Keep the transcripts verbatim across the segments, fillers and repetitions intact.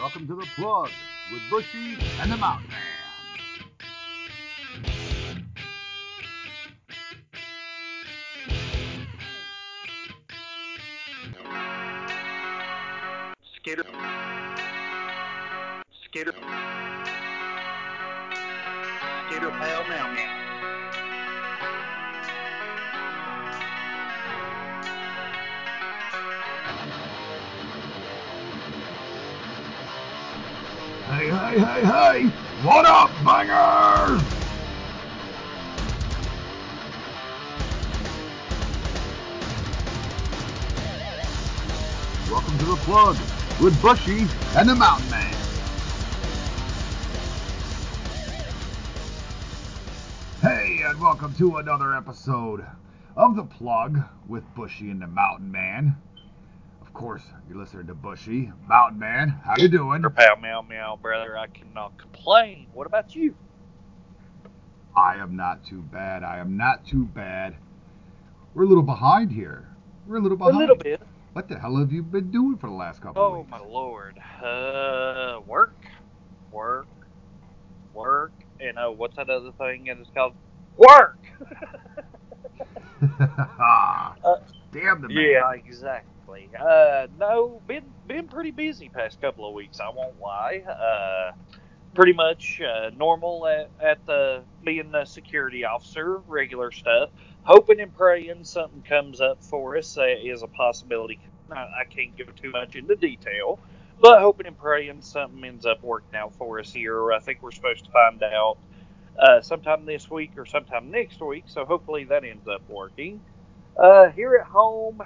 Welcome to The Plug with Bushy and the Mountain Man. Skater. Skater. Skater pal now, man. Hey, hey, hey, hey! What up, bangers? Welcome to The Plug with Bushy and the Mountain Man. Hey, and welcome to another episode of The Plug with Bushy and the Mountain Man. Of course, you're listening to Bushy. Mountain Man, how you doing? Pow, meow, meow, brother. I cannot complain. What about you? I am not too bad. I am not too bad. We're a little behind here. We're a little behind. A little bit. What the hell have you been doing for the last couple oh, of weeks? Oh, my Lord. Uh, work, work, work, and uh, what's that other thing? And it's called work. uh, Damn the man. Yeah, exactly. Uh, no, been been pretty busy past couple of weeks, I won't lie. Uh, pretty much uh, normal at, at the being a security officer, regular stuff. Hoping and praying something comes up for us uh, is a possibility. I, I can't go too much into detail, but hoping and praying something ends up working out for us here. I think we're supposed to find out uh, sometime this week or sometime next week, so hopefully that ends up working. Uh, here at home...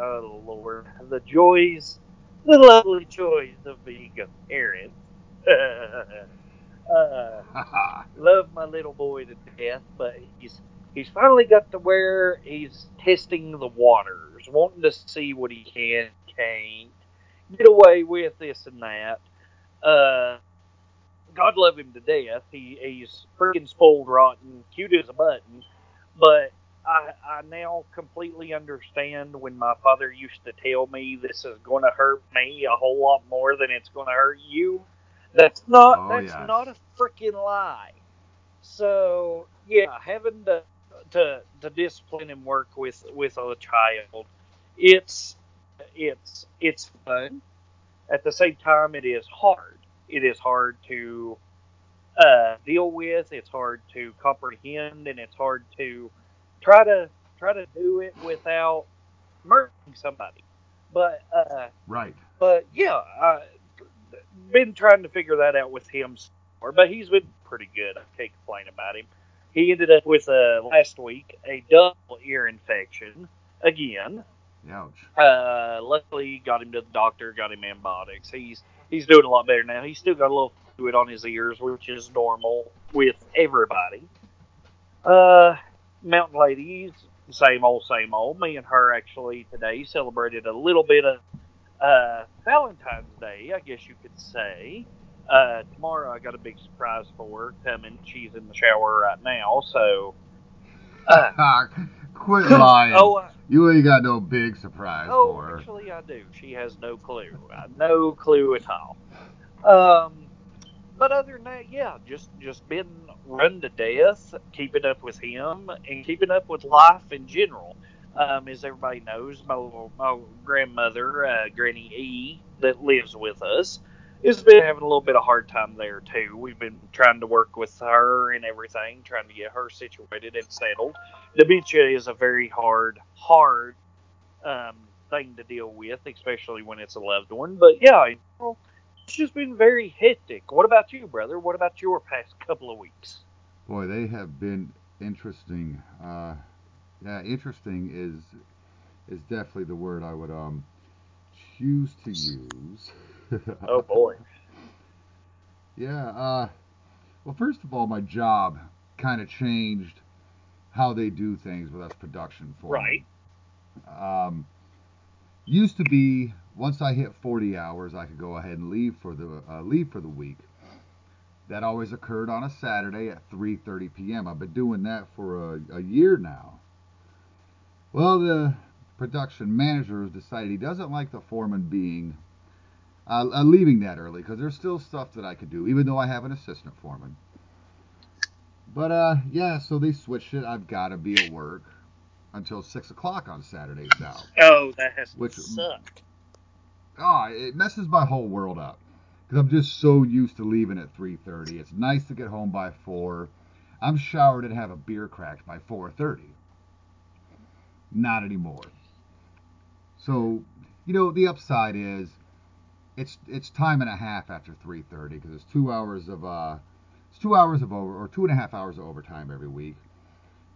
Oh, Lord, the joys, the lovely joys of being a parent. uh, love my little boy to death, but he's he's finally got to where he's testing the waters, wanting to see what he can and can't, get away with this and that. Uh, God love him to death. He, he's freaking spoiled rotten, cute as a button, but... I, I now completely understand when my father used to tell me this is going to hurt me a whole lot more than it's going to hurt you. That's not oh, that's yes. not a freaking lie. So yeah, having to to, to discipline and work with, with a child, it's it's it's fun. At the same time, it is hard. It is hard to uh, deal with. It's hard to comprehend, and it's hard to. Try to try to do it without murdering somebody, but uh, right. But yeah, I've been trying to figure that out with him, somewhere, but he's been pretty good. I can't complain about him. He ended up with uh, last week a double ear infection again. Ouch. Uh, luckily, got him to the doctor, got him antibiotics. He's he's doing a lot better now. He's still got a little fluid on his ears, which is normal with everybody. Uh. Mountain ladies, same old, same old. Me and her actually today celebrated a little bit of uh, Valentine's Day, I guess you could say. Uh, tomorrow I got a big surprise for her coming. She's in the shower right now, so. Uh, Quit lying. Oh, uh, you ain't got no big surprise oh, for her. Oh, actually I do. She has no clue. I no clue at all. Um, but other than that, yeah, just, just been... run to death, keeping up with him, and keeping up with life in general. Um, as everybody knows, my, my grandmother, uh, Granny E, that lives with us, has been having a little bit of hard time there, too. We've been trying to work with her and everything, trying to get her situated and settled. Dementia is a very hard, hard um, thing to deal with, especially when it's a loved one. But, yeah, well, it's just been very hectic. What about you, brother? What about your past couple of weeks? Boy, they have been interesting. Uh, yeah, interesting is is definitely the word I would um choose to use. Oh boy. Yeah. Uh, well, first of all, my job kind of changed how they do things with us production for right. Me. Um, used to be. Once I hit forty hours, I could go ahead and leave for the uh, leave for the week. That always occurred on a Saturday at three thirty p.m. I've been doing that for a, a year now. Well, the production manager decided he doesn't like the foreman being uh, uh, leaving that early because there's still stuff that I could do, even though I have an assistant foreman. But, uh, yeah, so they switched it. I've got to be at work until six o'clock on Saturdays now. Oh, that has which, sucked. Oh, it messes my whole world up because I'm just so used to leaving at three thirty. It's nice to get home by four. I'm showered and have a beer cracked by four thirty. Not anymore. So, you know, the upside is it's it's time and a half after three thirty because it's two hours of uh it's two hours of over or two and a half hours of overtime every week,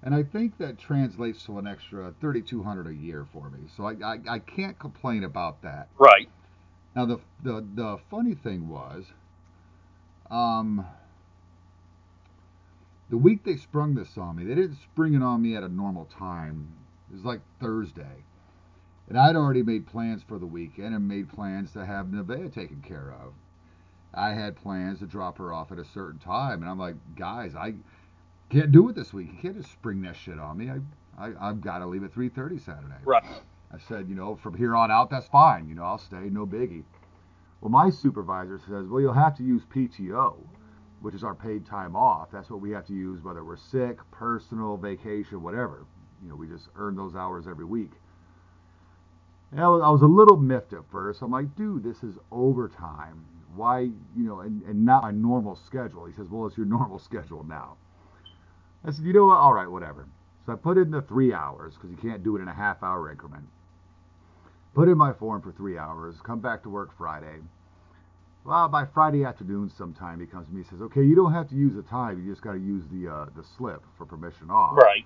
and I think that translates to an extra thirty-two hundred dollars a year for me. So I, I I can't complain about that. Right. Now the the the funny thing was, um. the week they sprung this on me, they didn't spring it on me at a normal time. It was like Thursday. And I'd already made plans for the weekend and made plans to have Nevaeh taken care of. I had plans to drop her off at a certain time. And I'm like, guys, I can't do it this week. You can't just spring that shit on me. I, I, I've got to leave at three thirty Saturday. Right. I said, you know, from here on out, that's fine. You know, I'll stay. No biggie. Well, my supervisor says, well, you'll have to use P T O, which is our paid time off. That's what we have to use, whether we're sick, personal, vacation, whatever. You know, we just earn those hours every week. And I was, I was a little miffed at first. I'm like, dude, this is overtime. Why, you know, and, and not my normal schedule. He says, well, it's your normal schedule now. I said, you know what? All right, whatever. So I put in the three hours because you can't do it in a half hour increment. Put in my form for three hours, come back to work Friday. Well, by Friday afternoon sometime, he comes to me and says, okay, you don't have to use the time. You just got to use the uh, the slip for permission off. Right.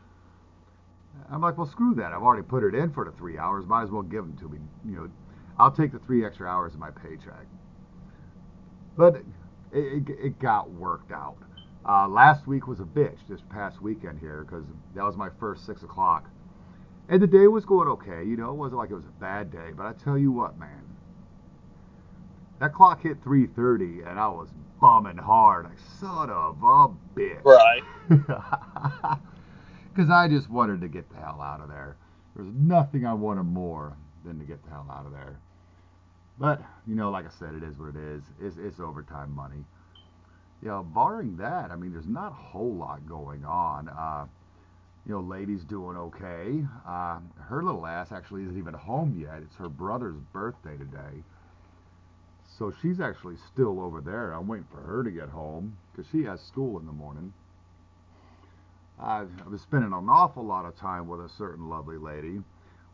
I'm like, well, screw that. I've already put it in for the three hours. Might as well give them to me. You know, I'll take the three extra hours of my paycheck. But it, it, it got worked out. Uh, last week was a bitch, this past weekend here, because that was my first six o'clock. And the day was going okay. You know, it wasn't like it was a bad day. But I tell you what, man. That clock hit three thirty, and I was bumming hard, like, son of a bitch. Right. Because I just wanted to get the hell out of there. There's nothing I wanted more than to get the hell out of there. But, you know, like I said, it is what it is. It's, it's overtime money. You know, barring that, I mean, there's not a whole lot going on. Uh, you know, lady's doing okay. Uh, her little ass actually isn't even home yet. It's her brother's birthday today. So she's actually still over there. I'm waiting for her to get home because she has school in the morning. I've, I've been spending an awful lot of time with a certain lovely lady.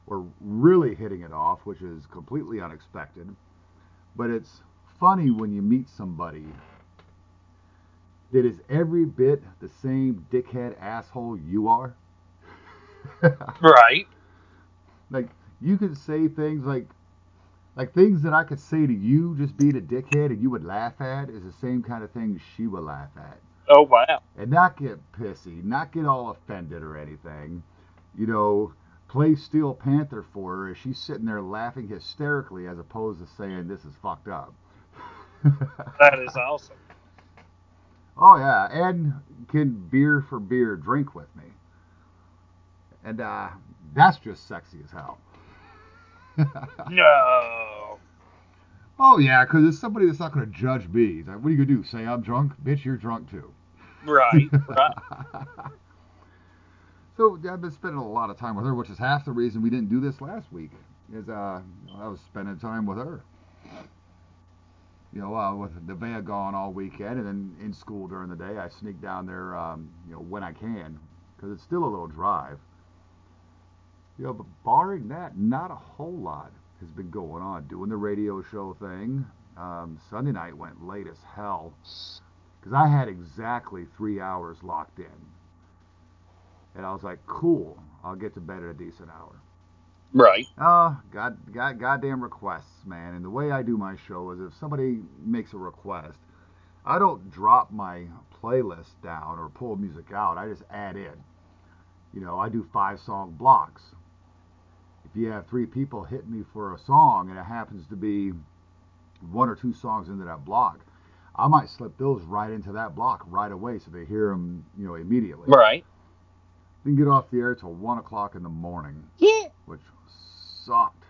We're really hitting it off, which is completely unexpected. But it's funny when you meet somebody that is every bit the same dickhead asshole you are. Right. Like, you can say things like, Like, things that I could say to you just being a dickhead and you would laugh at is the same kind of thing she would laugh at. Oh, wow. And not get pissy, not get all offended or anything. You know, play Steel Panther for her as she's sitting there laughing hysterically as opposed to saying, this is fucked up. That is awesome. Oh, yeah. And can beer for beer drink with me. And uh, that's just sexy as hell. No. Oh, yeah, because it's somebody that's not going to judge me. It's like, what are you going to do? Say I'm drunk? Bitch, you're drunk too. Right. Right. So I've been spending a lot of time with her, which is half the reason we didn't do this last week, is uh, I was spending time with her. You know, uh, with Nevaeh gone all weekend and then in school during the day, I sneak down there, um, you know, when I can, because it's still a little drive. You know, but barring that, not a whole lot has been going on. Doing the radio show thing. Um, Sunday night went late as hell. Because I had exactly three hours locked in. And I was like, cool, I'll get to bed at a decent hour. Right. Uh, God, God, goddamn requests, man. And the way I do my show is if somebody makes a request, I don't drop my playlist down or pull music out. I just add in. You know, I do five-song blocks. If you have three people hit me for a song and it happens to be one or two songs into that block, I might slip those right into that block right away so they hear them, you know, immediately. Right. Didn't get off the air till one o'clock in the morning. Yeah. Which sucked.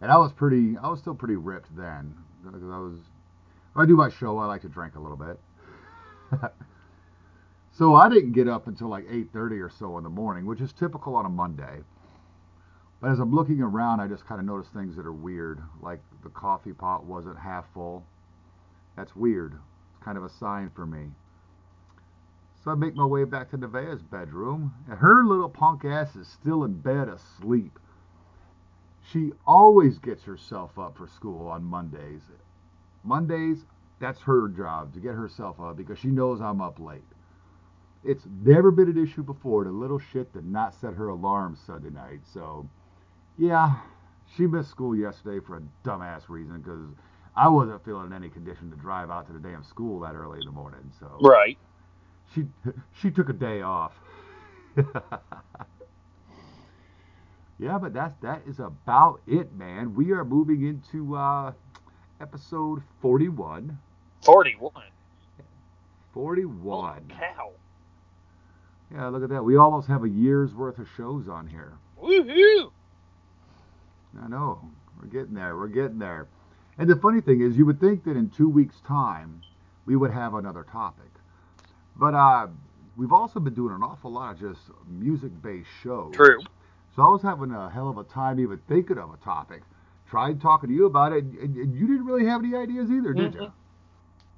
And I was pretty, I was still pretty ripped then, because I was, I do my show, I like to drink a little bit. So I didn't get up until like eight thirty or so in the morning, which is typical on a Monday. But as I'm looking around, I just kind of notice things that are weird, like the coffee pot wasn't half full. That's weird. It's kind of a sign for me. So I make my way back to Nevaeh's bedroom, and her little punk ass is still in bed asleep. She always gets herself up for school on Mondays. Mondays, that's her job, to get herself up, because she knows I'm up late. It's never been an issue before. The little shit did not set her alarm Sunday night, so... Yeah, she missed school yesterday for a dumbass reason, because I wasn't feeling in any condition to drive out to the damn school that early in the morning, so... Right. She she took a day off. Yeah, but that's, that is about it, man. We are moving into uh, episode forty-one. forty-one? forty-one. Holy cow. Yeah, look at that. We almost have a year's worth of shows on here. Woohoo! I know. We're getting there. We're getting there. And the funny thing is, you would think that in two weeks' time, we would have another topic. But uh, we've also been doing an awful lot of just music-based shows. True. So I was having a hell of a time even thinking of a topic. Tried talking to you about it, and, and you didn't really have any ideas either, did mm-hmm. you?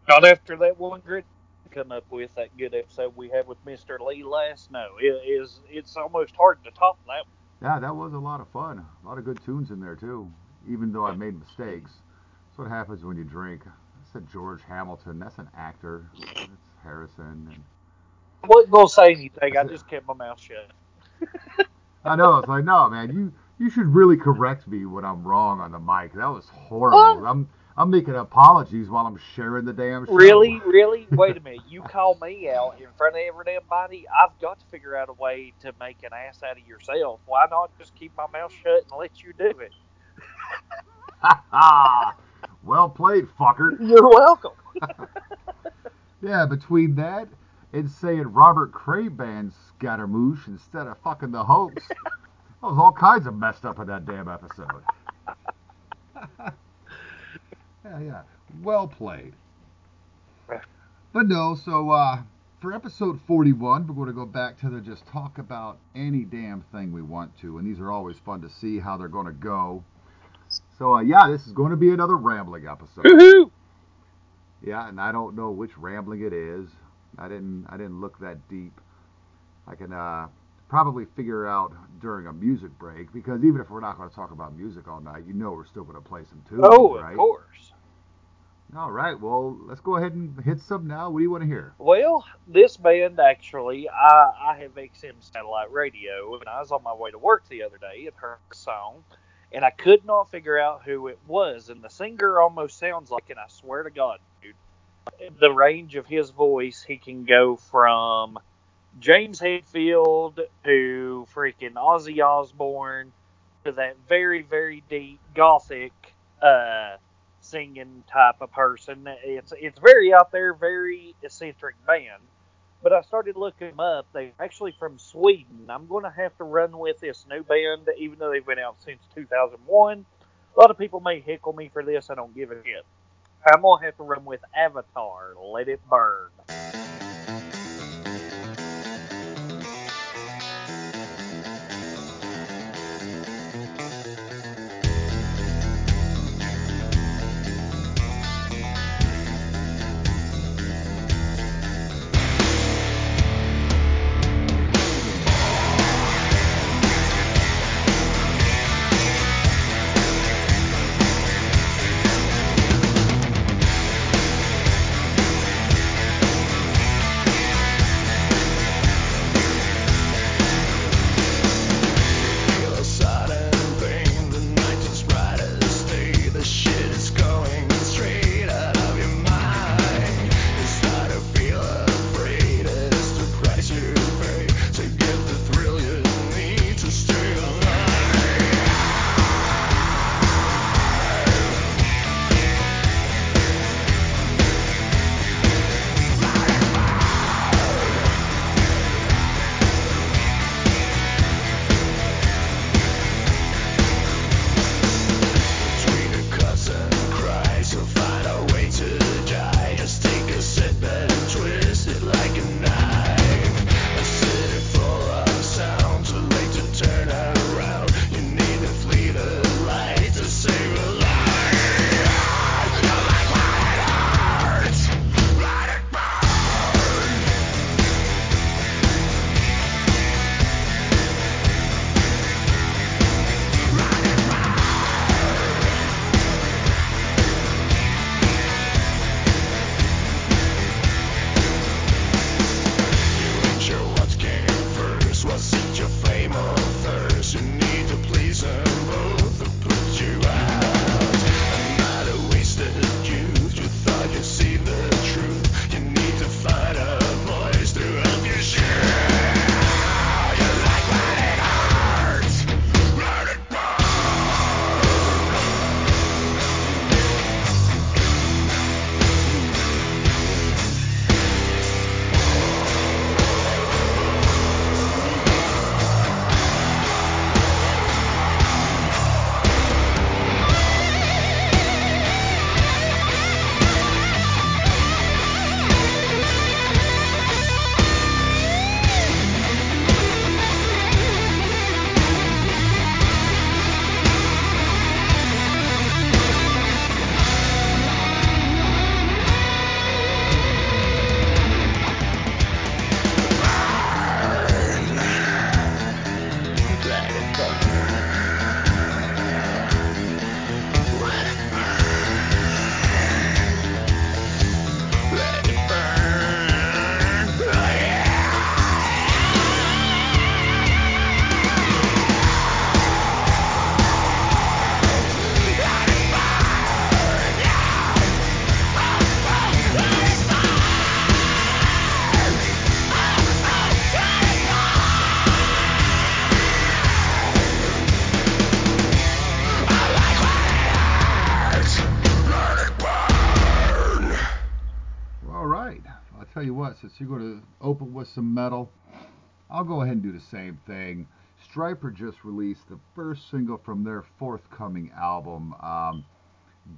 Not after that one grid come up with, that good episode we had with Mister Lee last. No, it is, it's almost hard to top that one. Yeah, that was a lot of fun. A lot of good tunes in there, too, even though I made mistakes. That's what happens when you drink. I said George Hamilton. That's an actor. That's Harrison. And... I wasn't going to say anything. I just kept my mouth shut. I know. I was like, no, man, you, you should really correct me when I'm wrong on the mic. That was horrible. What? I'm I'm making apologies while I'm sharing the damn show. Really? Really? Wait a minute. You call me out in front of every damn body? I've got to figure out a way to make an ass out of yourself. Why not just keep my mouth shut and let you do it? Well played, fucker. You're welcome. Yeah, between that and saying Robert Crabbe's Scattermoosh instead of fucking the hoax, I was all kinds of messed up in that damn episode. Yeah, yeah. Well played. But no, so uh, for episode forty-one, we're going to go back to the just talk about any damn thing we want to. And these are always fun to see how they're going to go. So, uh, yeah, this is going to be another rambling episode. Woohoo! Yeah, and I don't know which rambling it is. I didn't I didn't look that deep. I can uh, probably figure out during a music break, because even if we're not going to talk about music all night, you know we're still going to play some tunes, oh, right? Of course. All right, well, let's go ahead and hit some now. What do you want to hear? Well, this band, actually, I, I have X M satellite radio, and I was on my way to work the other day and heard a song, and I could not figure out who it was, and the singer almost sounds like, and I swear to God, dude, the range of his voice, he can go from James Hetfield to freaking Ozzy Osbourne to that very, very deep gothic uh, singing type of person. It's it's very out there, very eccentric band. But I started looking them up. They're actually from Sweden. I'm going to have to run with this new band, even though they've been out since two thousand one. A lot of people may heckle me for this. I don't give a shit. I'm going to have to run with Avatar. Let it burn. tell you what, since you're going to open with some metal, I'll go ahead and do the same thing. Striper just released the first single from their forthcoming album. Um,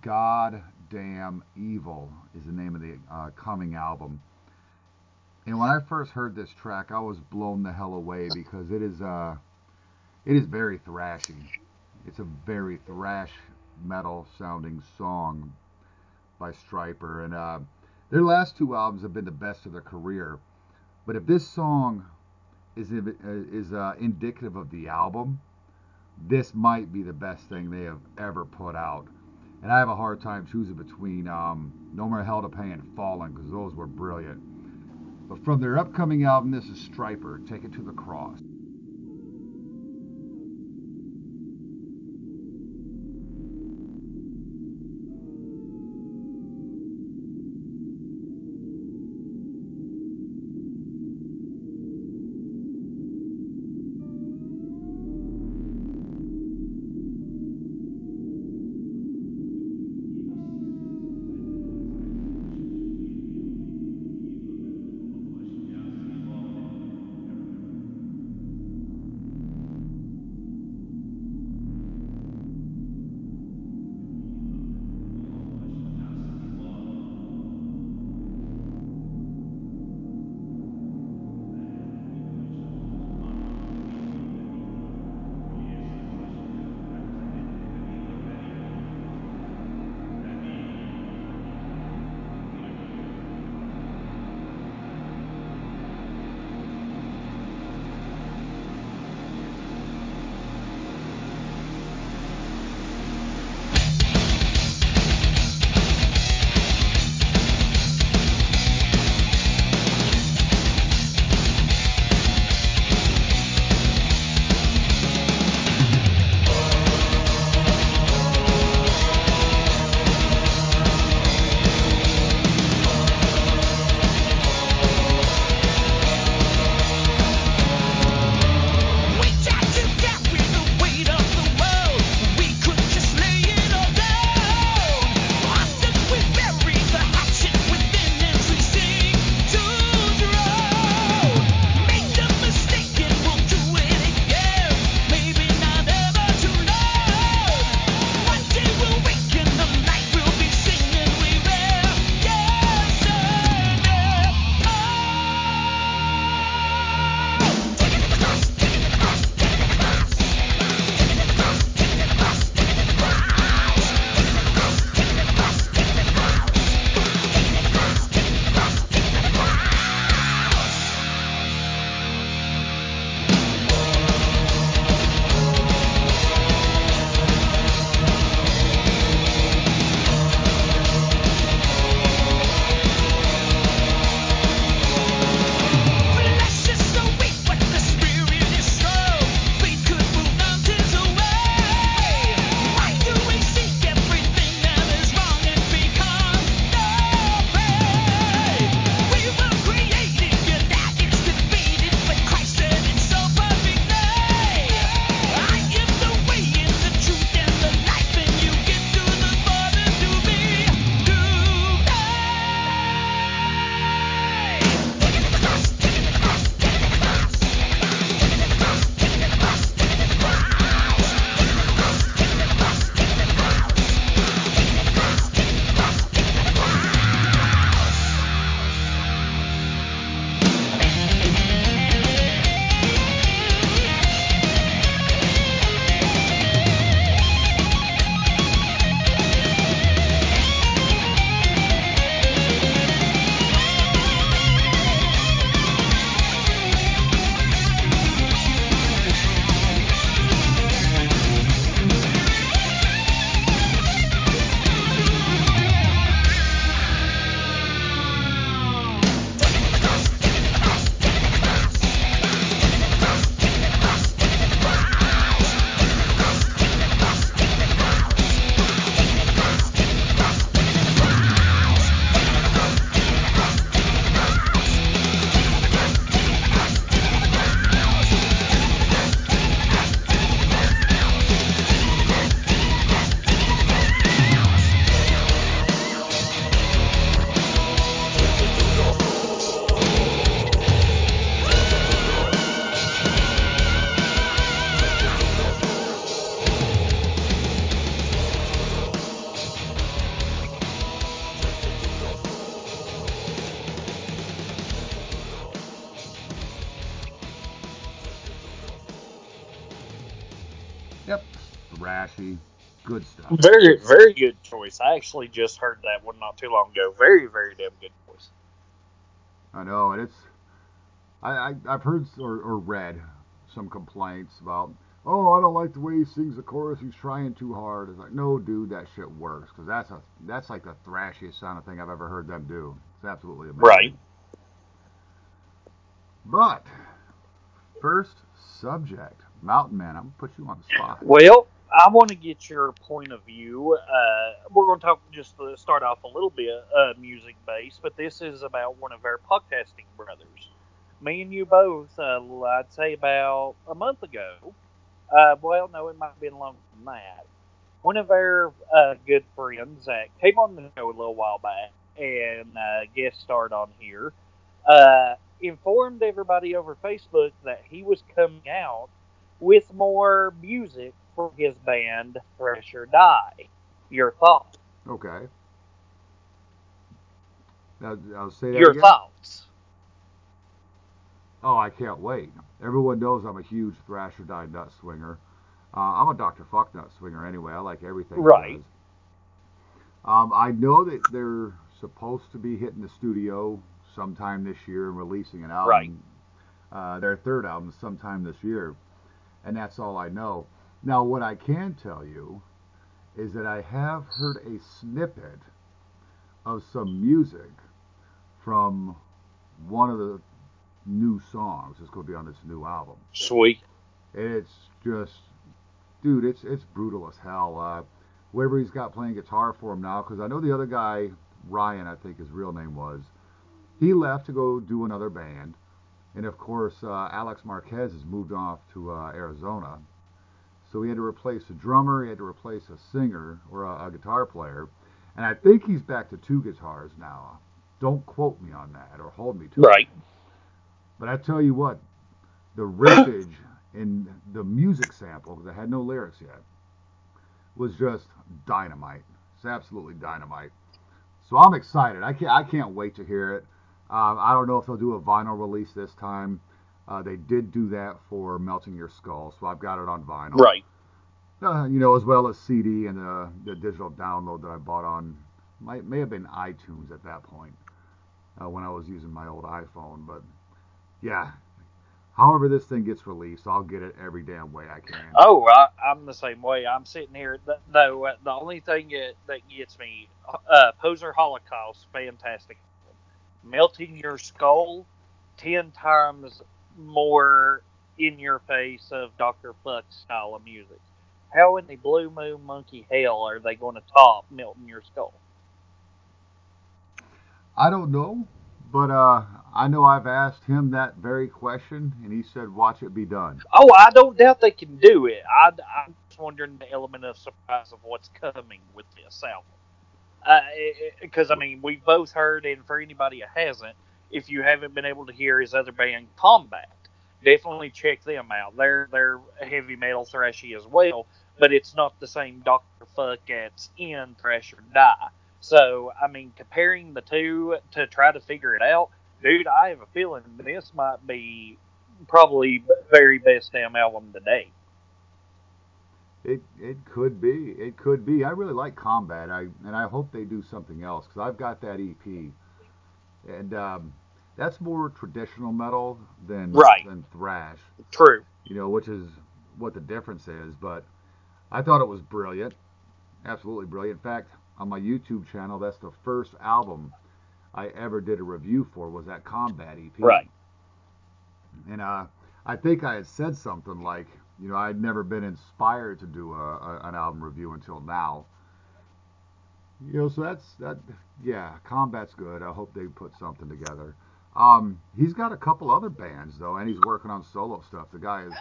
God Damn Evil is the name of the uh, coming album. And when I first heard this track, I was blown the hell away because it is uh, it is very thrashy. It's a very thrash metal sounding song by Striper. And uh, their last two albums have been the best of their career. But if this song is, is uh, indicative of the album, this might be the best thing they have ever put out. And I have a hard time choosing between um, No More Hell to Pay and Fallen, because those were brilliant. But from their upcoming album, this is Striper, Take It to the Cross. Yep. Thrashy. Good stuff. Very, very good choice. I actually just heard that one not too long ago. Very, very damn good choice. I know, and it's... I, I, I've heard or, or read some complaints about, oh, I don't like the way he sings the chorus. He's trying too hard. It's like, no, dude, that shit works. Because that's, a, that's like the thrashiest sounding thing I've ever heard them do. It's absolutely amazing. Right. But, first subject. Mountain Man, I'm going to put you on the spot. Well... I want to get your point of view. Uh, we're going to talk just to start off a little bit uh, music-based, but this is about one of our podcasting brothers. Me and you both, uh, I'd say about a month ago, uh, well, no, it might have been longer than that, one of our uh, good friends that came on the show a little while back and uh, guest starred on here, uh, informed everybody over Facebook that he was coming out with more music for his band, Thrash or Die. Your thoughts. Okay. I'll, I'll say that Your again. thoughts. Oh, I can't wait. Everyone knows I'm a huge Thrash or Die nut swinger. Uh, I'm a Doctor Fucknut swinger anyway. I like everything. Right. Um, I know that they're supposed to be hitting the studio sometime this year and releasing an album. Right. Uh, their third album sometime this year. And that's all I know. Now, what I can tell you is that I have heard a snippet of some music from one of the new songs that's going to be on this new album. Sweet. It's just, dude, it's it's brutal as hell. Uh, whoever he's got playing guitar for him now, because I know the other guy, Ryan, I think his real name was, he left to go do another band. And, of course, uh, Alex Marquez has moved off to uh, Arizona. So he had to replace a drummer, he had to replace a singer, or a, a guitar player. And I think he's back to two guitars now. Don't quote me on that, or hold me to it. Right. But I tell you what, the riffage in the music sample, because I had no lyrics yet, was just dynamite. It's absolutely dynamite. So I'm excited. I can't, I can't wait to hear it. Um, I don't know if they'll do a vinyl release this time. Uh, they did do that for Melting Your Skull, so I've got it on vinyl. Right. Uh, you know, as well as C D and uh, the digital download that I bought on, might may have been iTunes at that point, uh, when I was using my old iPhone. But, yeah, however this thing gets released, I'll get it every damn way I can. Oh, I, I'm the same way. I'm sitting here. Th- no, uh, the only thing that, that gets me, uh, Poser Holocaust, fantastic. Melting Your Skull, ten times... more in your face of Doctor Fuck's style of music. How in the blue moon monkey hell are they going to top Melting Your Skull? I don't know, but uh, I know I've asked him that very question, and he said, watch it be done. Oh, I don't doubt they can do it. I, I'm just wondering the element of surprise of what's coming with this album. Because, uh, I mean, we've both heard, and for anybody who hasn't, if you haven't been able to hear his other band, Combat, definitely check them out. They're they're heavy metal thrashy as well, but it's not the same Doctor Fuck that's in Thrash or Die. So, I mean, comparing the two to try to figure it out, dude, I have a feeling this might be probably very best damn album today. It it could be. It could be. I really like Combat, I and I hope they do something else, because I've got that E P. And, um... that's more traditional metal than right. than thrash. True. You know, which is what the difference is. But I thought it was brilliant. Absolutely brilliant. In fact, on my YouTube channel, that's the first album I ever did a review for was that Combat E P. Right. And uh, I think I had said something like, you know, I'd never been inspired to do a, a, an album review until now. You know, so that's, that. yeah, Combat's good. I hope they put something together. Um, he's got a couple other bands, though, and he's working on solo stuff. The guy is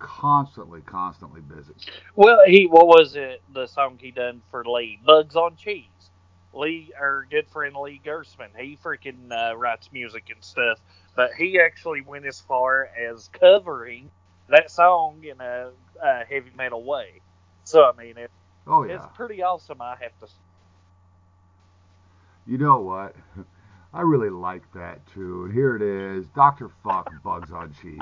constantly, constantly busy. Well, he what was it, the song he done for Lee? Bugs on Cheese. Lee, our good friend Lee Gerstmann, he freaking uh, writes music and stuff, but he actually went as far as covering that song in a, a heavy metal way. So, I mean, it, oh, yeah. it's pretty awesome, I have to say. You know what? I really like that, too. And here it is, Doctor Fuck, Bugs on Cheese.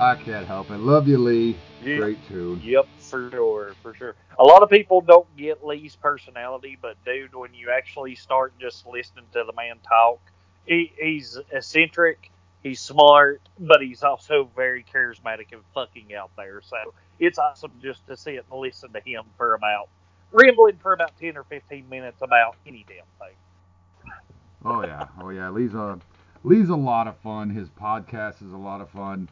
I can't help it. Love you, Lee. Yeah. Great tune. Yep, for sure, for sure. A lot of people don't get Lee's personality, but dude, when you actually start just listening to the man talk, he, he's eccentric, he's smart, but he's also very charismatic and fucking out there. So it's awesome just to sit and listen to him for about, rambling for about ten or fifteen minutes about any damn thing. Oh, yeah. Oh, yeah. Lee's a, Lee's a lot of fun. His podcast is a lot of fun.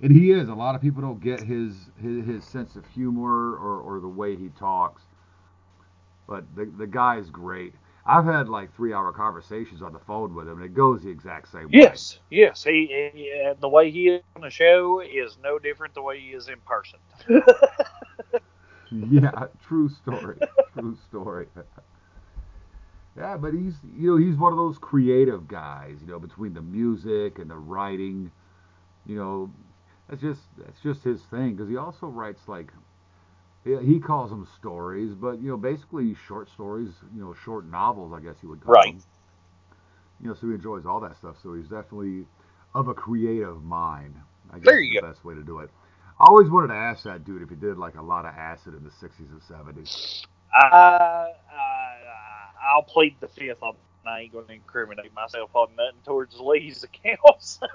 And he is. A lot of people don't get his his, his sense of humor or, or the way he talks. But the, the guy is great. I've had like three-hour conversations on the phone with him, and it goes the exact same yes, way. Yes, yes. He, he, uh, the way he is on the show is no different than the way he is in person. Yeah, true story. True story. Yeah, but he's, you know, he's one of those creative guys, you know, between the music and the writing, you know, that's just that's just his thing, because he also writes, like, he calls them stories, but, you know, basically short stories, you know, short novels, I guess you would call right. them. You know, so he enjoys all that stuff, so he's definitely of a creative mind, I guess there you is the go. Best way to do it. I always wanted to ask that dude if he did, like, a lot of acid in the sixties and seventies. Uh, uh I'll plead the fifth. I'm, I ain't going to incriminate myself on nothing towards Lee's account. So.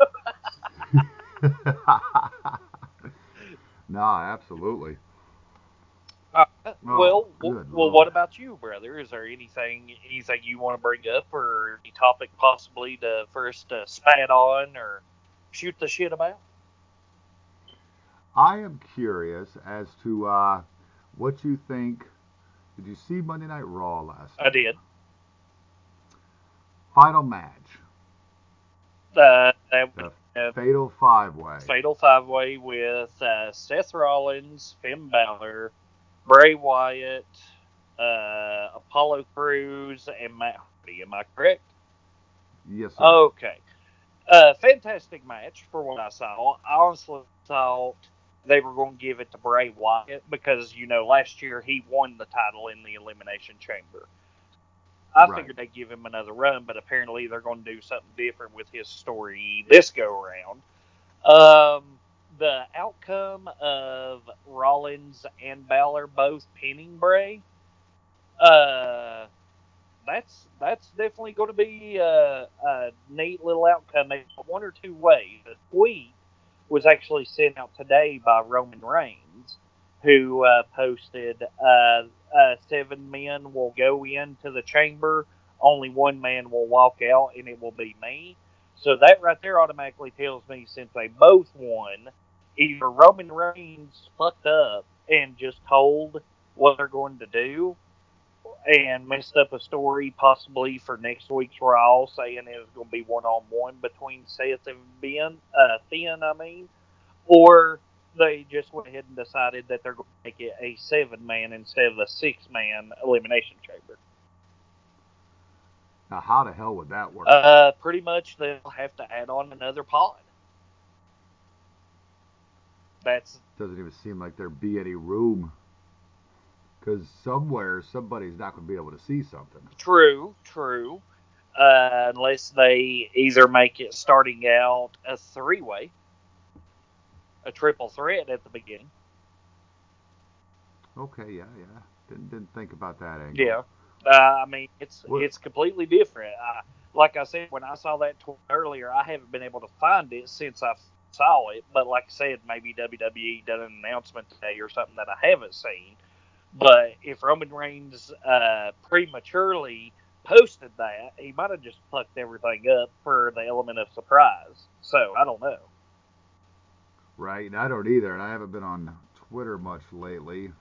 Nah, absolutely. Uh, well, oh, well, well what about you, brother? Is there anything anything you want to bring up, or any topic possibly to first uh, spat on or shoot the shit about? I am curious as to uh, what you think. Did you see Monday Night Raw last night? I did. Final match. Uh, that, the uh, Fatal Five-Way. Fatal Five-Way with uh, Seth Rollins, Finn Balor, Bray Wyatt, uh, Apollo Crews, and Matt Hardy. Am I correct? Yes, sir. Okay. Uh, fantastic match for what I saw. I honestly thought they were going to give it to Bray Wyatt because, you know, last year he won the title in the Elimination Chamber. I right. figured they'd give him another run, but apparently they're going to do something different with his story this go-around. Um, the outcome of Rollins and Balor both pinning Bray, uh, that's that's definitely going to be a, a neat little outcome. Maybe one or two ways. A tweet was actually sent out today by Roman Reigns, who uh, posted, uh, uh, seven men will go into the chamber, only one man will walk out, and it will be me. So that right there automatically tells me, since they both won, either Roman Reigns fucked up and just told what they're going to do and messed up a story possibly for next week's Raw, saying it was going to be one-on-one between Seth and Ben, uh, Finn, I mean, or they just went ahead and decided that they're going to make it a seven-man instead of a six-man elimination chamber. Now, how the hell would that work? Uh, pretty much they'll have to add on another pod. That's doesn't even seem like there'd be any room. Because somewhere, somebody's not going to be able to see something. True, true. Uh, unless they either make it starting out a three-way, a triple threat at the beginning. Okay, yeah, yeah. Didn't didn't think about that angle. Yeah, uh, I mean it's what? It's completely different. I, like I said, when I saw that tweet earlier, I haven't been able to find it since I saw it. But like I said, maybe W W E done an announcement today or something that I haven't seen. But if Roman Reigns uh, prematurely posted that, he might have just fucked everything up for the element of surprise. So, I don't know. Right, and I don't either, and I haven't been on Twitter much lately.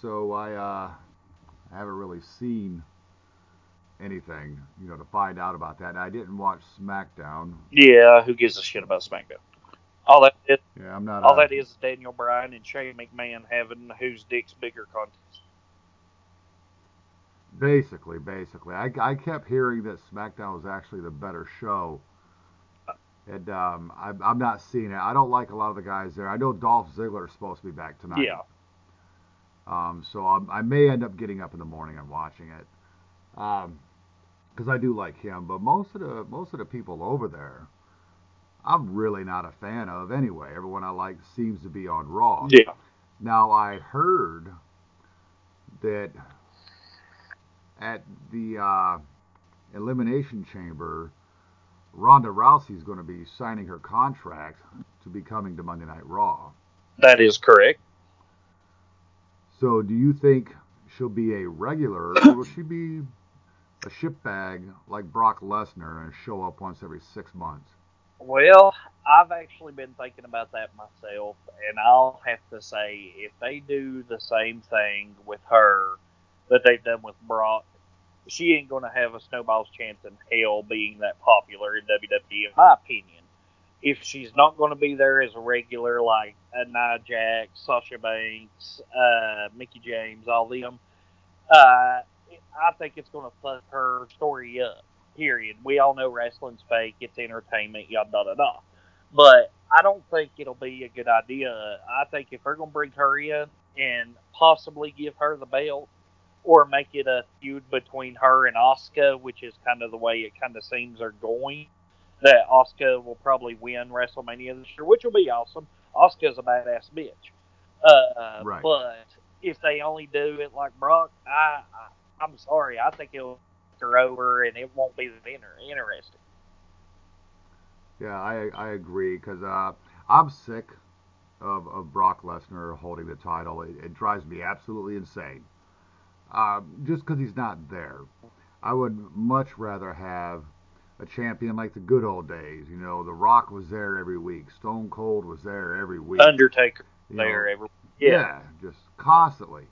So, I, uh, I haven't really seen anything, you know, to find out about that. I didn't watch SmackDown. Yeah, who gives a shit about SmackDown? All that is, yeah, I'm not all a, that is Daniel Bryan and Shane McMahon having whose dick's bigger contest. Basically, basically. I, I kept hearing that SmackDown was actually the better show. And um, I, I'm not seeing it. I don't like a lot of the guys there. I know Dolph Ziggler is supposed to be back tonight. Yeah. Um, so I'm, I may end up getting up in the morning and watching it. Because um, I do like him. But most of the most of the people over there, I'm really not a fan of anyway. Everyone I like seems to be on Raw. Yeah. Now, I heard that at the uh, Elimination Chamber, Ronda Rousey's going to be signing her contract to be coming to Monday Night Raw. That is correct. So do you think she'll be a regular, or will she be a shit bag like Brock Lesnar and show up once every six months? Well, I've actually been thinking about that myself, and I'll have to say, if they do the same thing with her that they've done with Brock, she ain't going to have a snowball's chance in hell being that popular in W W E, in my opinion. If she's not going to be there as a regular, like Nia Jax, Sasha Banks, uh, Mickie James, all them, uh, I think it's going to fuck her story up, period. We all know wrestling's fake, it's entertainment, yada, yada, yada. But I don't think it'll be a good idea. I think if they're going to bring her in and possibly give her the belt, or make it a feud between her and Asuka, which is kind of the way it kind of seems they're going, that Asuka will probably win WrestleMania this year, which will be awesome. Asuka's a badass bitch. Uh, right. But if they only do it like Brock, I, I, I'm sorry. I think it'll take her over, and it won't be that inter- interesting. Yeah, I I agree, because uh, I'm sick of, of Brock Lesnar holding the title. It, it drives me absolutely insane. Uh, just because he's not there. I would much rather have a champion like the good old days. You know, The Rock was there every week. Stone Cold was there every week. Undertaker you there know, every week. Yeah. yeah, just constantly.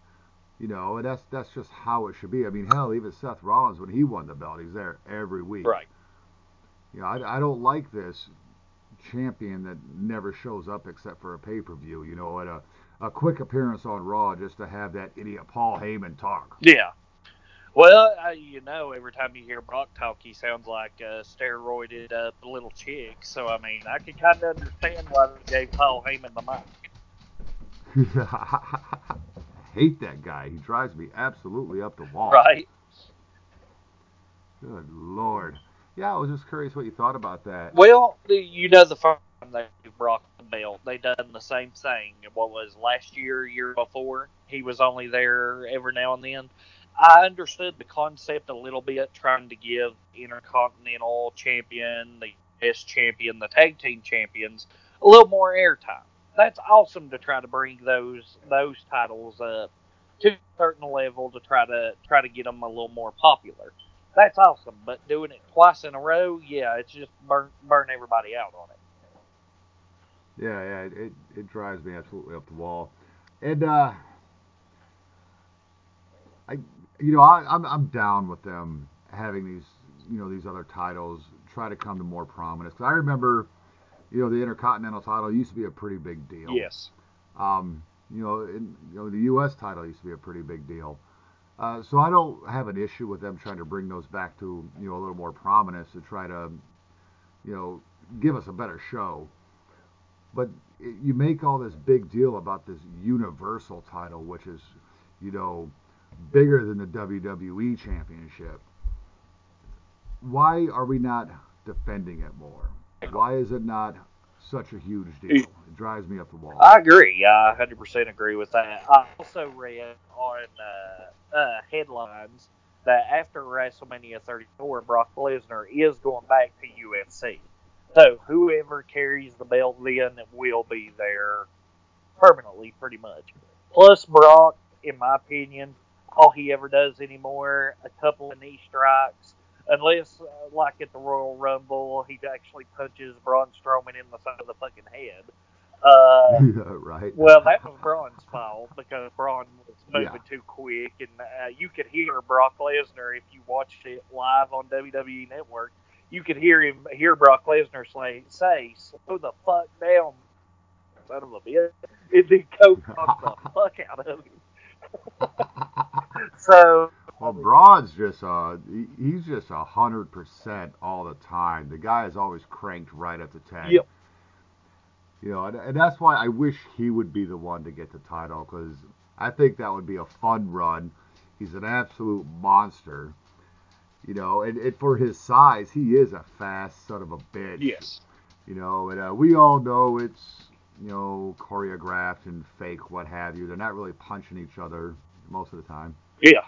You know, and that's that's just how it should be. I mean, hell, even Seth Rollins, when he won the belt, he's there every week. Right. You know, I, I don't like this champion that never shows up except for a pay-per-view, you know, at a a quick appearance on Raw just to have that idiot Paul Heyman talk. Yeah. Well, uh, you know, every time you hear Brock talk, he sounds like a steroided up little chick. So, I mean, I can kind of understand why they gave Paul Heyman the mic. I hate that guy. He drives me absolutely up the wall. Right. Good Lord. Yeah, I was just curious what you thought about that. Well, you know the first time they gave Brock the belt, they done the same thing. What was last year, year before? He was only there every now and then. I understood the concept a little bit, trying to give Intercontinental Champion, the U S Champion, the Tag Team Champions a little more airtime. That's awesome to try to bring those those titles up to a certain level to try to try to get them a little more popular. That's awesome, but doing it twice in a row, yeah, it's just burn burn everybody out on it. Yeah, yeah, it it, it drives me absolutely up the wall, and uh, I. You know, I, I'm I'm down with them having these, you know, these other titles try to come to more prominence. Because I remember, you know, the Intercontinental title used to be a pretty big deal. Yes. Um, you know, in, you know, the U S title used to be a pretty big deal. Uh, so I don't have an issue with them trying to bring those back to, you know, a little more prominence to try to, you know, give us a better show. But it, you make all this big deal about this Universal title, which is, you know, bigger than the W W E Championship. Why are we not defending it more? Why is it not such a huge deal? It drives me up the wall. I agree. I one hundred percent agree with that. I also read on uh, uh, headlines that after WrestleMania thirty-four, Brock Lesnar is going back to U F C. So whoever carries the belt then will be there permanently, pretty much. Plus, Brock, in my opinion, all he ever does anymore, a couple of knee strikes, unless, uh, like at the Royal Rumble, he actually punches Braun Strowman in the side of the fucking head. Uh, yeah, right. Well, that was Braun's fault, because Braun was moving yeah. too quick, and uh, you could hear Brock Lesnar, if you watched it live on W W E Network, you could hear him hear Brock Lesnar say, say slow the fuck down, son of a bitch, and then go fuck the fuck out of him. So, well, Braun's just uh he's just a hundred percent all the time. The guy is always cranked right at the tank. Yep. You know, and, and that's why I wish he would be the one to get the title, because I think that would be a fun run. He's an absolute monster. You know, and, and for his size, he is a fast son of a bitch. Yes. You know, and uh, we all know it's, you know, choreographed and fake, what have you. They're not really punching each other most of the time. Yeah.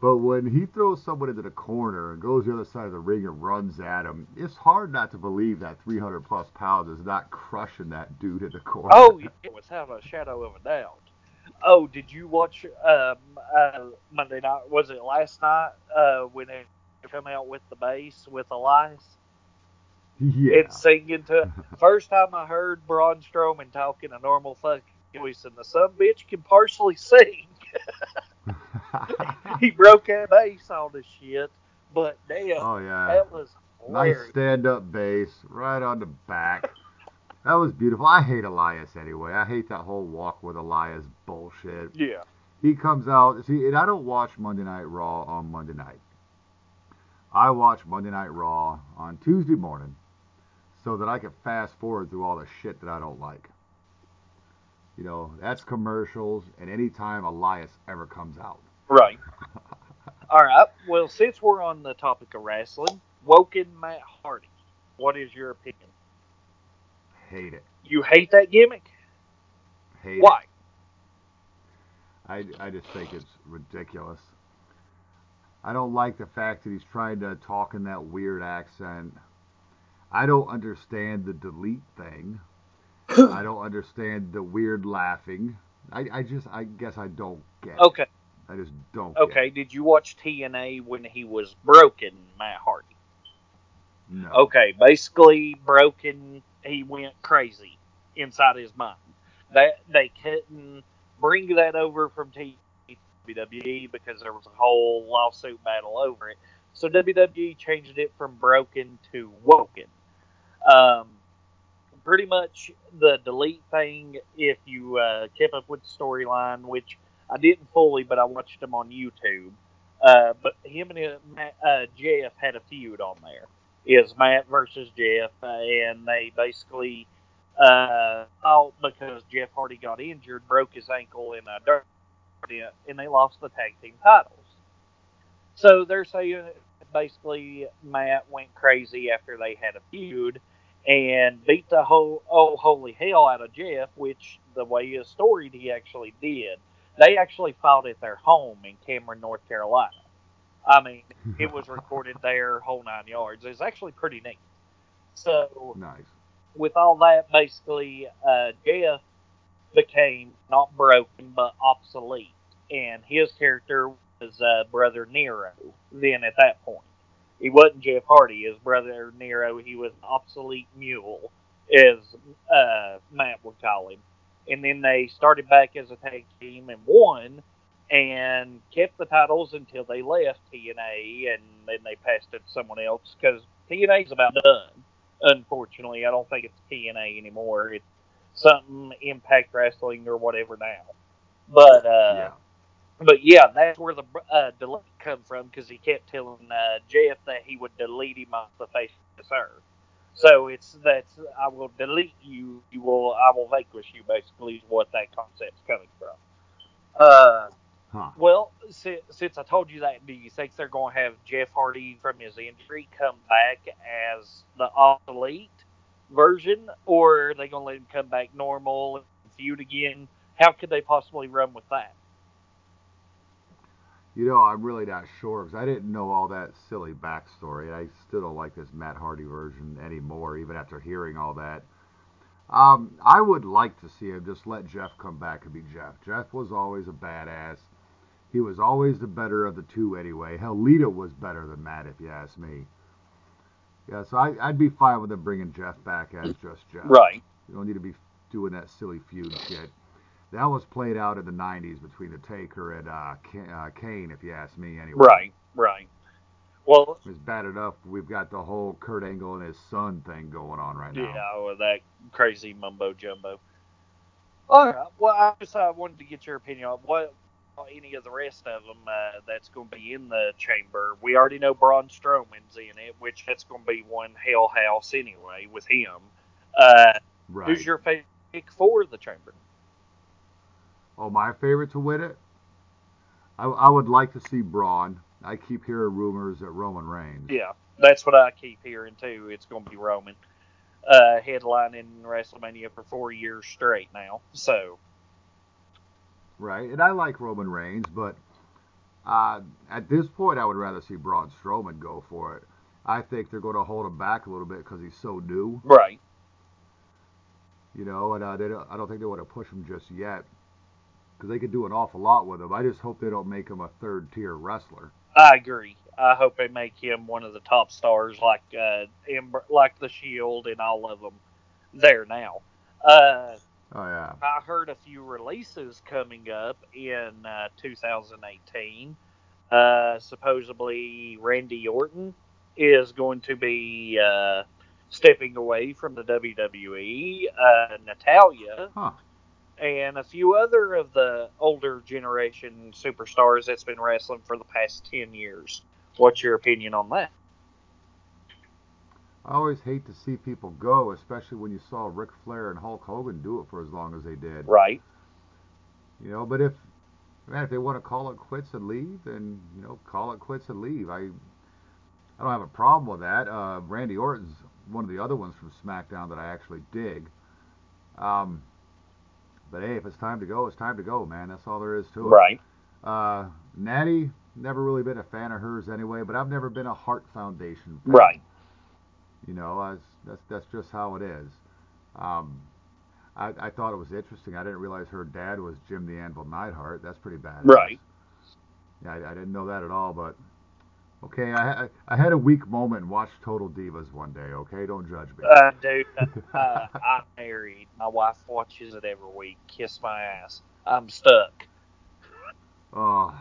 But when he throws someone into the corner and goes the other side of the ring and runs at him, it's hard not to believe that three hundred plus pounds is not crushing that dude in the corner. Oh, it was having a shadow of a doubt. Oh, did you watch um, uh, Monday night? Was it last night uh, when they come out with the bass with Elias? Yeah. And singing to it. First time I heard Braun Strowman talking a normal fucking voice, and the son bitch can partially sing. He broke that bass on the shit, but damn, oh, yeah. That was hilarious. Nice stand-up bass, right on the back. That was beautiful. I hate Elias anyway. I hate that whole walk with Elias bullshit. Yeah. He comes out, see, and I don't watch Monday Night Raw on Monday night. I watch Monday Night Raw on Tuesday morning so that I can fast-forward through all the shit that I don't like. You know, that's commercials and any time Elias ever comes out. Right. All right. Well, since we're on the topic of wrestling, Woken Matt Hardy, what is your opinion? Hate it. You hate that gimmick? Hate Why? it. Why? I, I just think it's ridiculous. I don't like the fact that he's trying to talk in that weird accent. I don't understand the delete thing. I don't understand the weird laughing. I, I just, I guess I don't get it. Okay. I just don't okay, get it. Okay, did you watch T N A when he was Broken Matt Hardy? No. Okay, basically Broken, he went crazy inside his mind. That they couldn't bring that over from T W E because there was a whole lawsuit battle over it. So W W E changed it from Broken to Woken. Um... Pretty much the delete thing, if you uh, kept up with the storyline, which I didn't fully, but I watched him on YouTube. Uh, but him and uh, Jeff had a feud on there. It was Matt versus Jeff, uh, and they basically uh, fought because Jeff Hardy got injured, broke his ankle in a dirt, and they lost the tag team titles. So they're saying basically Matt went crazy after they had a feud, and beat the whole, oh, holy hell out of Jeff, which the way he is storied, he actually did. They actually fought at their home in Cameron, North Carolina. I mean, it was recorded there, whole nine yards. It's actually pretty neat. So, nice. With all that, basically, uh, Jeff became not broken, but obsolete. And his character was uh, Brother Nero then at that point. He wasn't Jeff Hardy. His brother Nero, he was an obsolete mule, as uh, Matt would call him. And then they started back as a tag team and won, and kept the titles until they left T N A, and then they passed it to someone else, because T N A's about done, unfortunately. I don't think it's T N A anymore. It's something Impact Wrestling or whatever now. But, uh... Yeah. But, yeah, that's where the uh, delete come from, because he kept telling uh, Jeff that he would delete him off the face of this earth. So it's that's, I will delete you, you will, I will vanquish you, basically, is what that concept's coming from. Uh, huh. Well, si- since I told you that, do you think they're going to have Jeff Hardy from his injury come back as the obsolete version, or are they going to let him come back normal and feud again? How could they possibly run with that? You know, I'm really not sure, because I didn't know all that silly backstory. I still don't like this Matt Hardy version anymore, even after hearing all that. Um, I would like to see him just let Jeff come back and be Jeff. Jeff was always a badass. He was always the better of the two anyway. Hell, Lita was better than Matt, if you ask me. Yeah, so I, I'd be fine with him bringing Jeff back as just Jeff. Right. You don't need to be doing that silly feud shit. That was played out in the nineties between The Taker and uh, K- uh, Kane, if you ask me, anyway. Right, right. Well, it's bad enough. We've got the whole Kurt Angle and his son thing going on right now. Yeah, well, that crazy mumbo-jumbo. All right. Well, I just I wanted to get your opinion on what any of the rest of them uh, that's going to be in the chamber. We already know Braun Strowman's in it, which that's going to be one hell house anyway with him. Uh, right. Who's your favorite pick for the chamber? Oh, my favorite to win it? I, I would like to see Braun. I keep hearing rumors that Roman Reigns. Yeah, that's what I keep hearing, too. It's going to be Roman. uh, headlining WrestleMania for four years straight now. So, right, and I like Roman Reigns, but uh, at this point, I would rather see Braun Strowman go for it. I think they're going to hold him back a little bit because he's so new. Right. You know, and uh, they don't, I don't think they want to push him just yet, because they could do an awful lot with him. I just hope they don't make him a third-tier wrestler. I agree. I hope they make him one of the top stars, like uh, like the Shield and all of them there now. Uh, oh, yeah. I heard a few releases coming up in uh, two thousand eighteen. Uh, supposedly, Randy Orton is going to be uh, stepping away from the W W E. Uh, Natalya. Huh. And a few other of the older generation superstars that's been wrestling for the past ten years. What's your opinion on that? I always hate to see people go, especially when you saw Ric Flair and Hulk Hogan do it for as long as they did. Right. You know, but if, man, if they want to call it quits and leave, then, you know, call it quits and leave. I I don't have a problem with that. Uh, Randy Orton's one of the other ones from SmackDown that I actually dig. Um... But, hey, if it's time to go, it's time to go, man. That's all there is to it. Right. Uh, Natty, never really been a fan of hers anyway, but I've never been a Hart Foundation fan. Right. You know, I was, that's that's just how it is. Um, I, I thought it was interesting. I didn't realize her dad was Jim the Anvil Neidhart. That's pretty badass. Right. Yeah, I, I didn't know that at all, but, okay, I, I I had a weak moment and watched Total Divas one day, okay? Don't judge me. Uh, dude, uh, I'm married. My wife watches it every week. Kiss my ass. I'm stuck. Oh.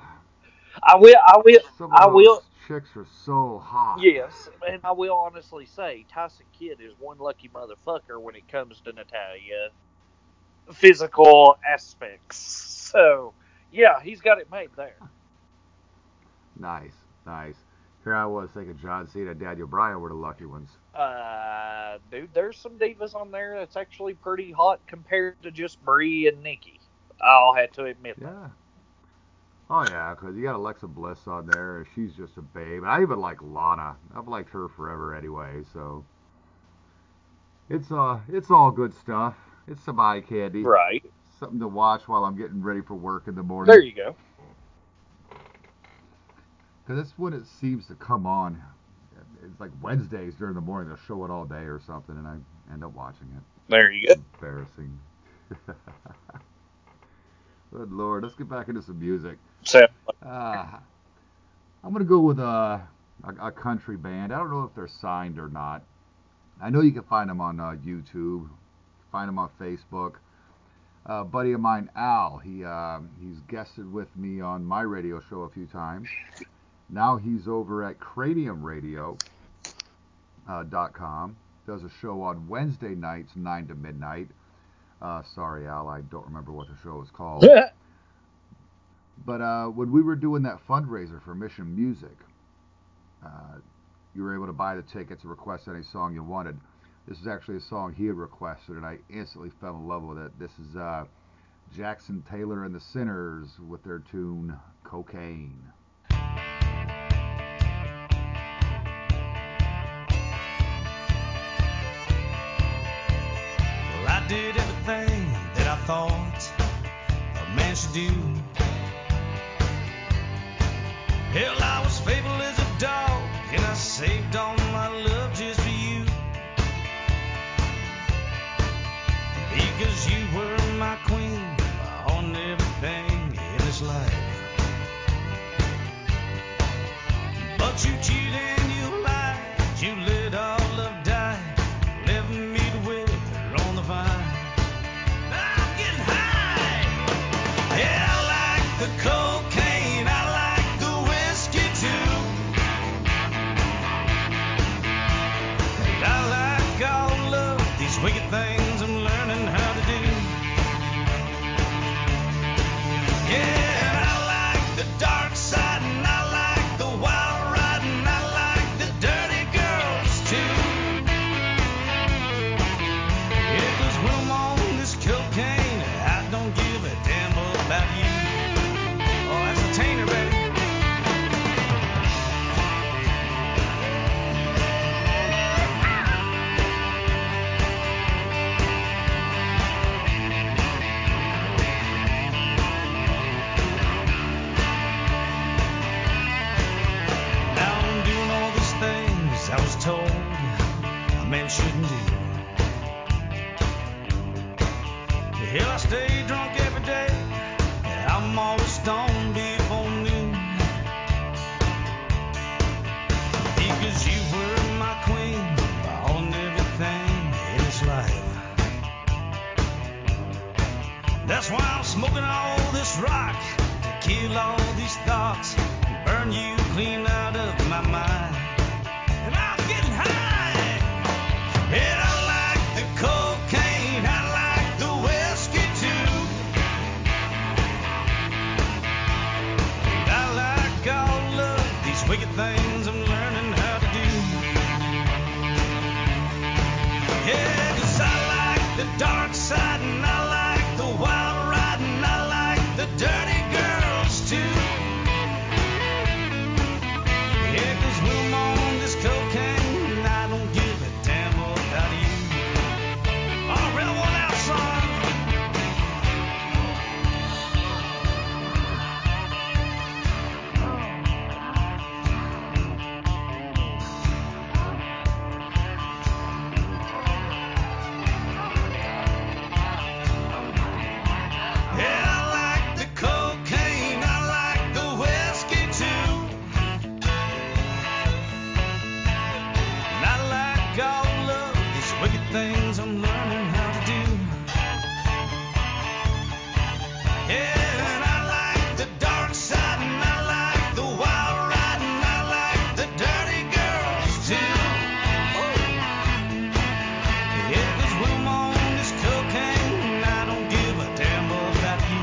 I will, I will, some of I those will. Chicks are so hot. Yes, and I will honestly say, Tyson Kidd is one lucky motherfucker when it comes to Natalya physical aspects. So, yeah, he's got it made there. Nice. Nice. Here I was thinking John Cena and Daniel Bryan were the lucky ones. Uh, dude, there's some divas on there that's actually pretty hot compared to just Brie and Nikki. I'll have to admit yeah. that. Oh, yeah, because you got Alexa Bliss on there, and she's just a babe. I even like Lana. I've liked her forever anyway, so. It's, uh, it's all good stuff. It's some eye candy. Right. Something to watch while I'm getting ready for work in the morning. There you go. Because that's when it seems to come on. It's like Wednesdays during the morning. They'll show it all day or something, and I end up watching it. There you go. Embarrassing. Good Lord. Let's get back into some music. So, uh, I'm going to go with a, a, a country band. I don't know if they're signed or not. I know you can find them on uh, YouTube. Find them on Facebook. Uh, a buddy of mine, Al, he um, he's guested with me on my radio show a few times. Now he's over at cranium radio dot com. Uh, Does a show on Wednesday nights, nine to midnight. Uh, sorry, Al, I don't remember what the show is called. But uh, when we were doing that fundraiser for Mission Music, uh, you were able to buy the tickets and request any song you wanted. This is actually a song he had requested, and I instantly fell in love with it. This is uh, Jackson Taylor and the Sinners with their tune, Cocaine. I did everything that I thought a man should do. Hell, I was faithful as a dog, and I saved all my love just for you. Because you were my queen, I own everything in this life. But you cheated and you lied, you let all love die. Cocaine, I like the whiskey too. things I'm learning how to do. Yeah, and I like the dark side, and I like the wild ride, and I like the dirty girls too. Oh. Yeah, 'cause when I'm on this cocaine, I don't give a damn about you.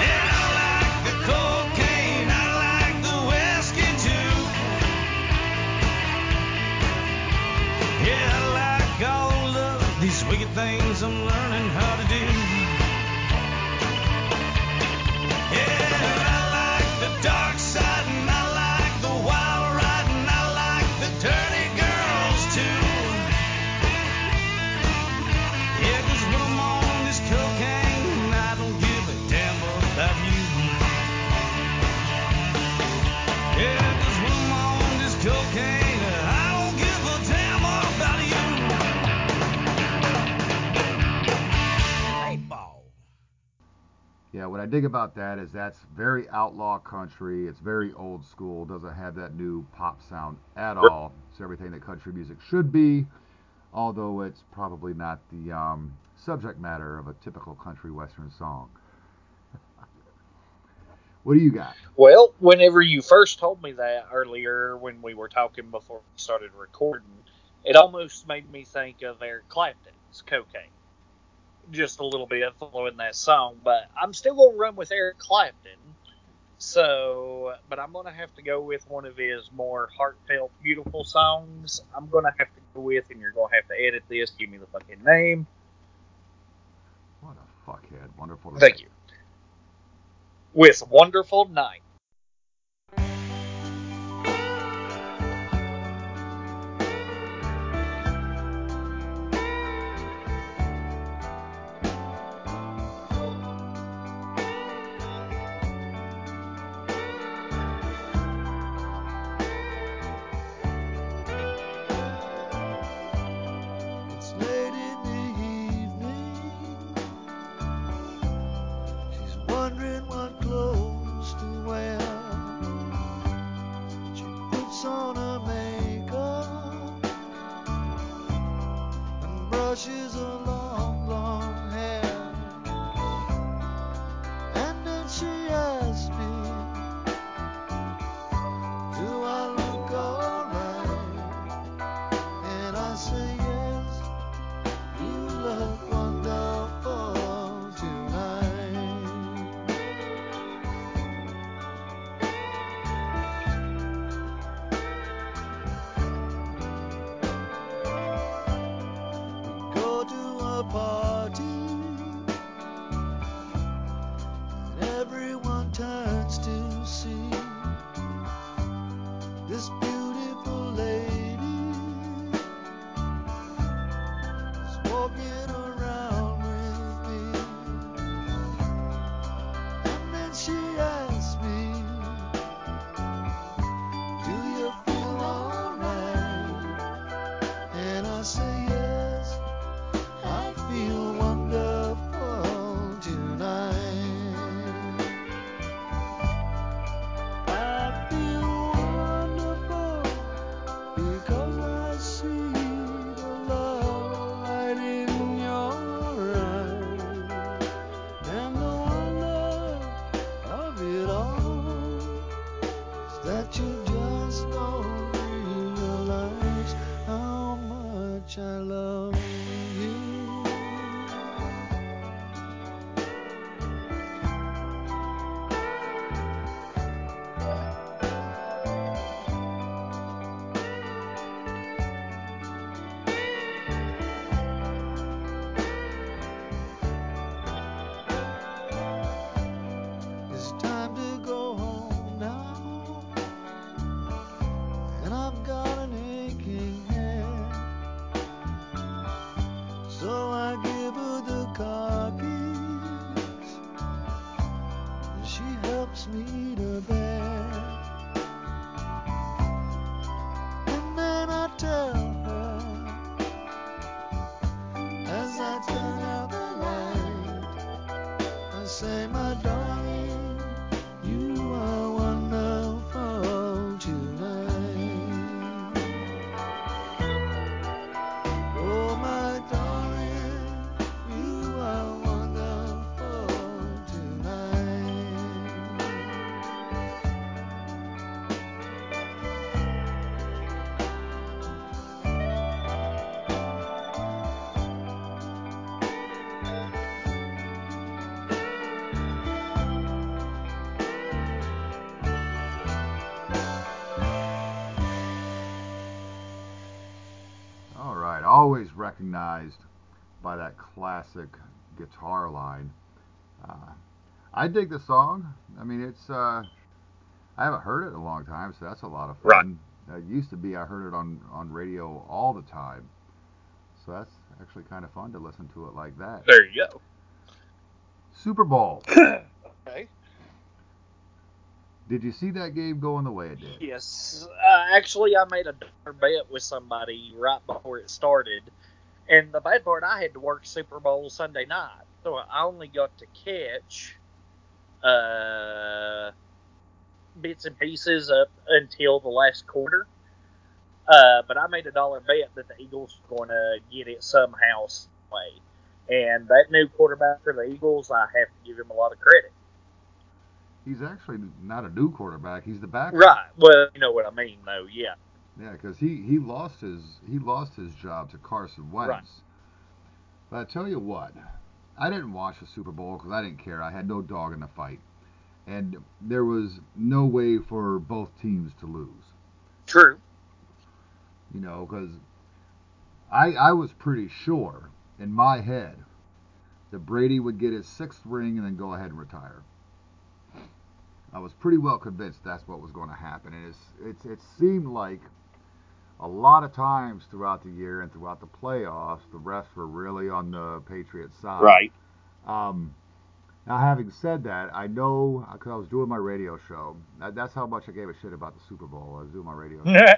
And I like the cocaine, I like the whiskey too. Yeah, I like all of these wicked things I'm learning how to do. Yeah, and I like the dark side, and I like the wild ride, and I like the dirty girls too. Yeah, 'cause when I'm on this cocaine, I don't give a damn about you. Yeah, 'cause when I'm on this cocaine, I don't give a damn about you. Eight ball. Yeah, what I dig about that is that's very outlaw country. It's very old school. Doesn't have that new pop sound at all. It's everything that country music should be, although it's probably not the um, subject matter of a typical country western song. What do you got? Well, whenever you first told me that earlier when we were talking before we started recording, it almost made me think of Eric Clapton's Cocaine. Just a little bit following that song, but I'm still going to run with Eric Clapton. So, but I'm going to have to go with one of his more heartfelt, beautiful songs. I'm going to have to go with, and you're going to have to edit this. Give me the fucking name. What a fuckhead. Wonderful. to Thank you. With Wonderful Night. It's late in the evening. She's wondering what clothes to wear. She puts on her makeup and brushes her long, long hair. And then she asks me, do I look alright? And I say yes. You look wonderful tonight. Go to a always recognized by that classic guitar line. Uh, I dig the song. I mean, it's uh, I haven't heard it in a long time, so that's a lot of fun. Right. It used to be I heard it on, on radio all the time. So that's actually kind of fun to listen to it like that. There you go. Super Bowl. Okay. Did you see that game going the way it did? Yes. Uh, actually, I made a dollar bet with somebody right before it started. And the bad part, I had to work Super Bowl Sunday night. So I only got to catch uh, bits and pieces up until the last quarter. Uh, but I made a dollar bet that the Eagles were going to get it somehow, some way. And that new quarterback for the Eagles, I have to give him a lot of credit. He's actually not a new quarterback. He's the backup. Right. Well, you know what I mean, though. Yeah. Yeah, because he, he lost his he lost his job to Carson Wentz. Right. But I tell you what, I didn't watch the Super Bowl because I didn't care. I had no dog in the fight, and there was no way for both teams to lose. True. You know, because I I was pretty sure in my head that Brady would get his sixth ring and then go ahead and retire. I was pretty well convinced that's what was going to happen. And it's, it's, it seemed like a lot of times throughout the year and throughout the playoffs, the refs were really on the Patriots side. Right. Um, now, having said that, I know, because I was doing my radio show, that, that's how much I gave a shit about the Super Bowl. I was doing my radio show.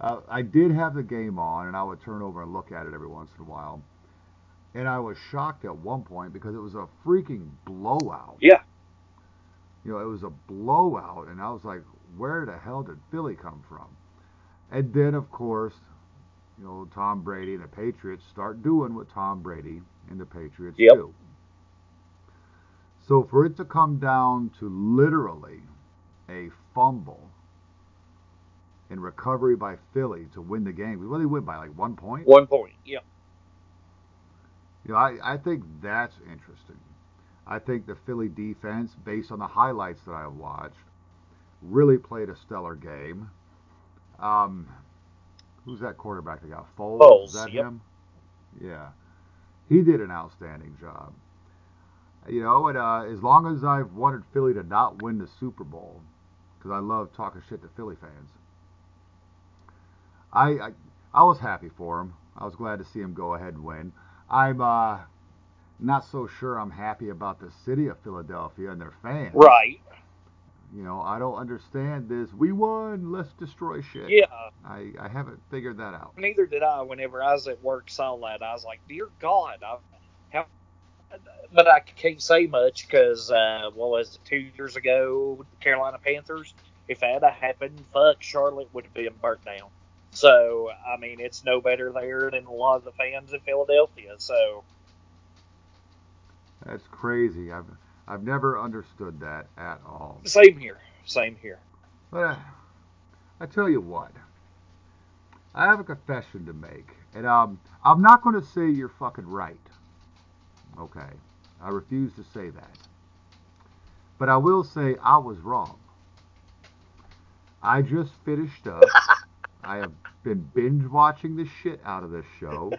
uh, I did have the game on, and I would turn over and look at it every once in a while. And I was shocked at one point because it was a freaking blowout. Yeah. You know, it was a blowout, and I was like, where the hell did Philly come from? And then, of course, you know, Tom Brady and the Patriots start doing what Tom Brady and the Patriots yep. do. So for it to come down to literally a fumble and recovery by Philly to win the game, well, they win by like one point? One point, yeah. You know, I, I think that's interesting. I think the Philly defense, based on the highlights that I watched, really played a stellar game. Um, who's that quarterback that got Foles? Foles Is that yep. him? Yeah. He did an outstanding job. You know, and uh, as long as I've wanted Philly to not win the Super Bowl, because I love talking shit to Philly fans, I, I I was happy for him. I was glad to see him go ahead and win. I'm... uh. Not so sure I'm happy about the city of Philadelphia and their fans. Right. You know, I don't understand this. We won. Let's destroy shit. Yeah. I, I haven't figured that out. Neither did I. Whenever I was at work, saw that. I was like, dear God. I, how, but I can't say much because, uh, what was it, two years ago with the Carolina Panthers? If that had happened, fuck, Charlotte would have been burnt down. So, I mean, it's no better there than a lot of the fans in Philadelphia. So... That's crazy. I've I've never understood that at all. Same here. Same here. But I, I tell you what, I have a confession to make, and um, I'm not going to say you're fucking right. Okay, I refuse to say that. But I will say I was wrong. I just finished up. I have been binge watching the shit out of this show.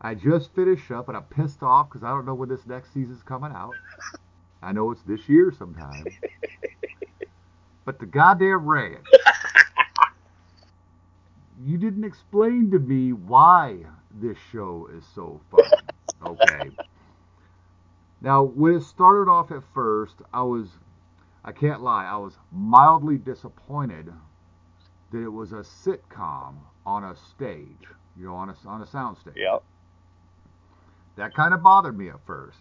I just finished up, and I'm pissed off because I don't know when this next season's coming out. I know it's this year sometime. But the goddamn rant. You didn't explain to me why this show is so fun. Okay. Now, when it started off at first, I was, I can't lie, I was mildly disappointed that it was a sitcom on a stage. You know, on a, on a soundstage. Yep. That kind of bothered me at first.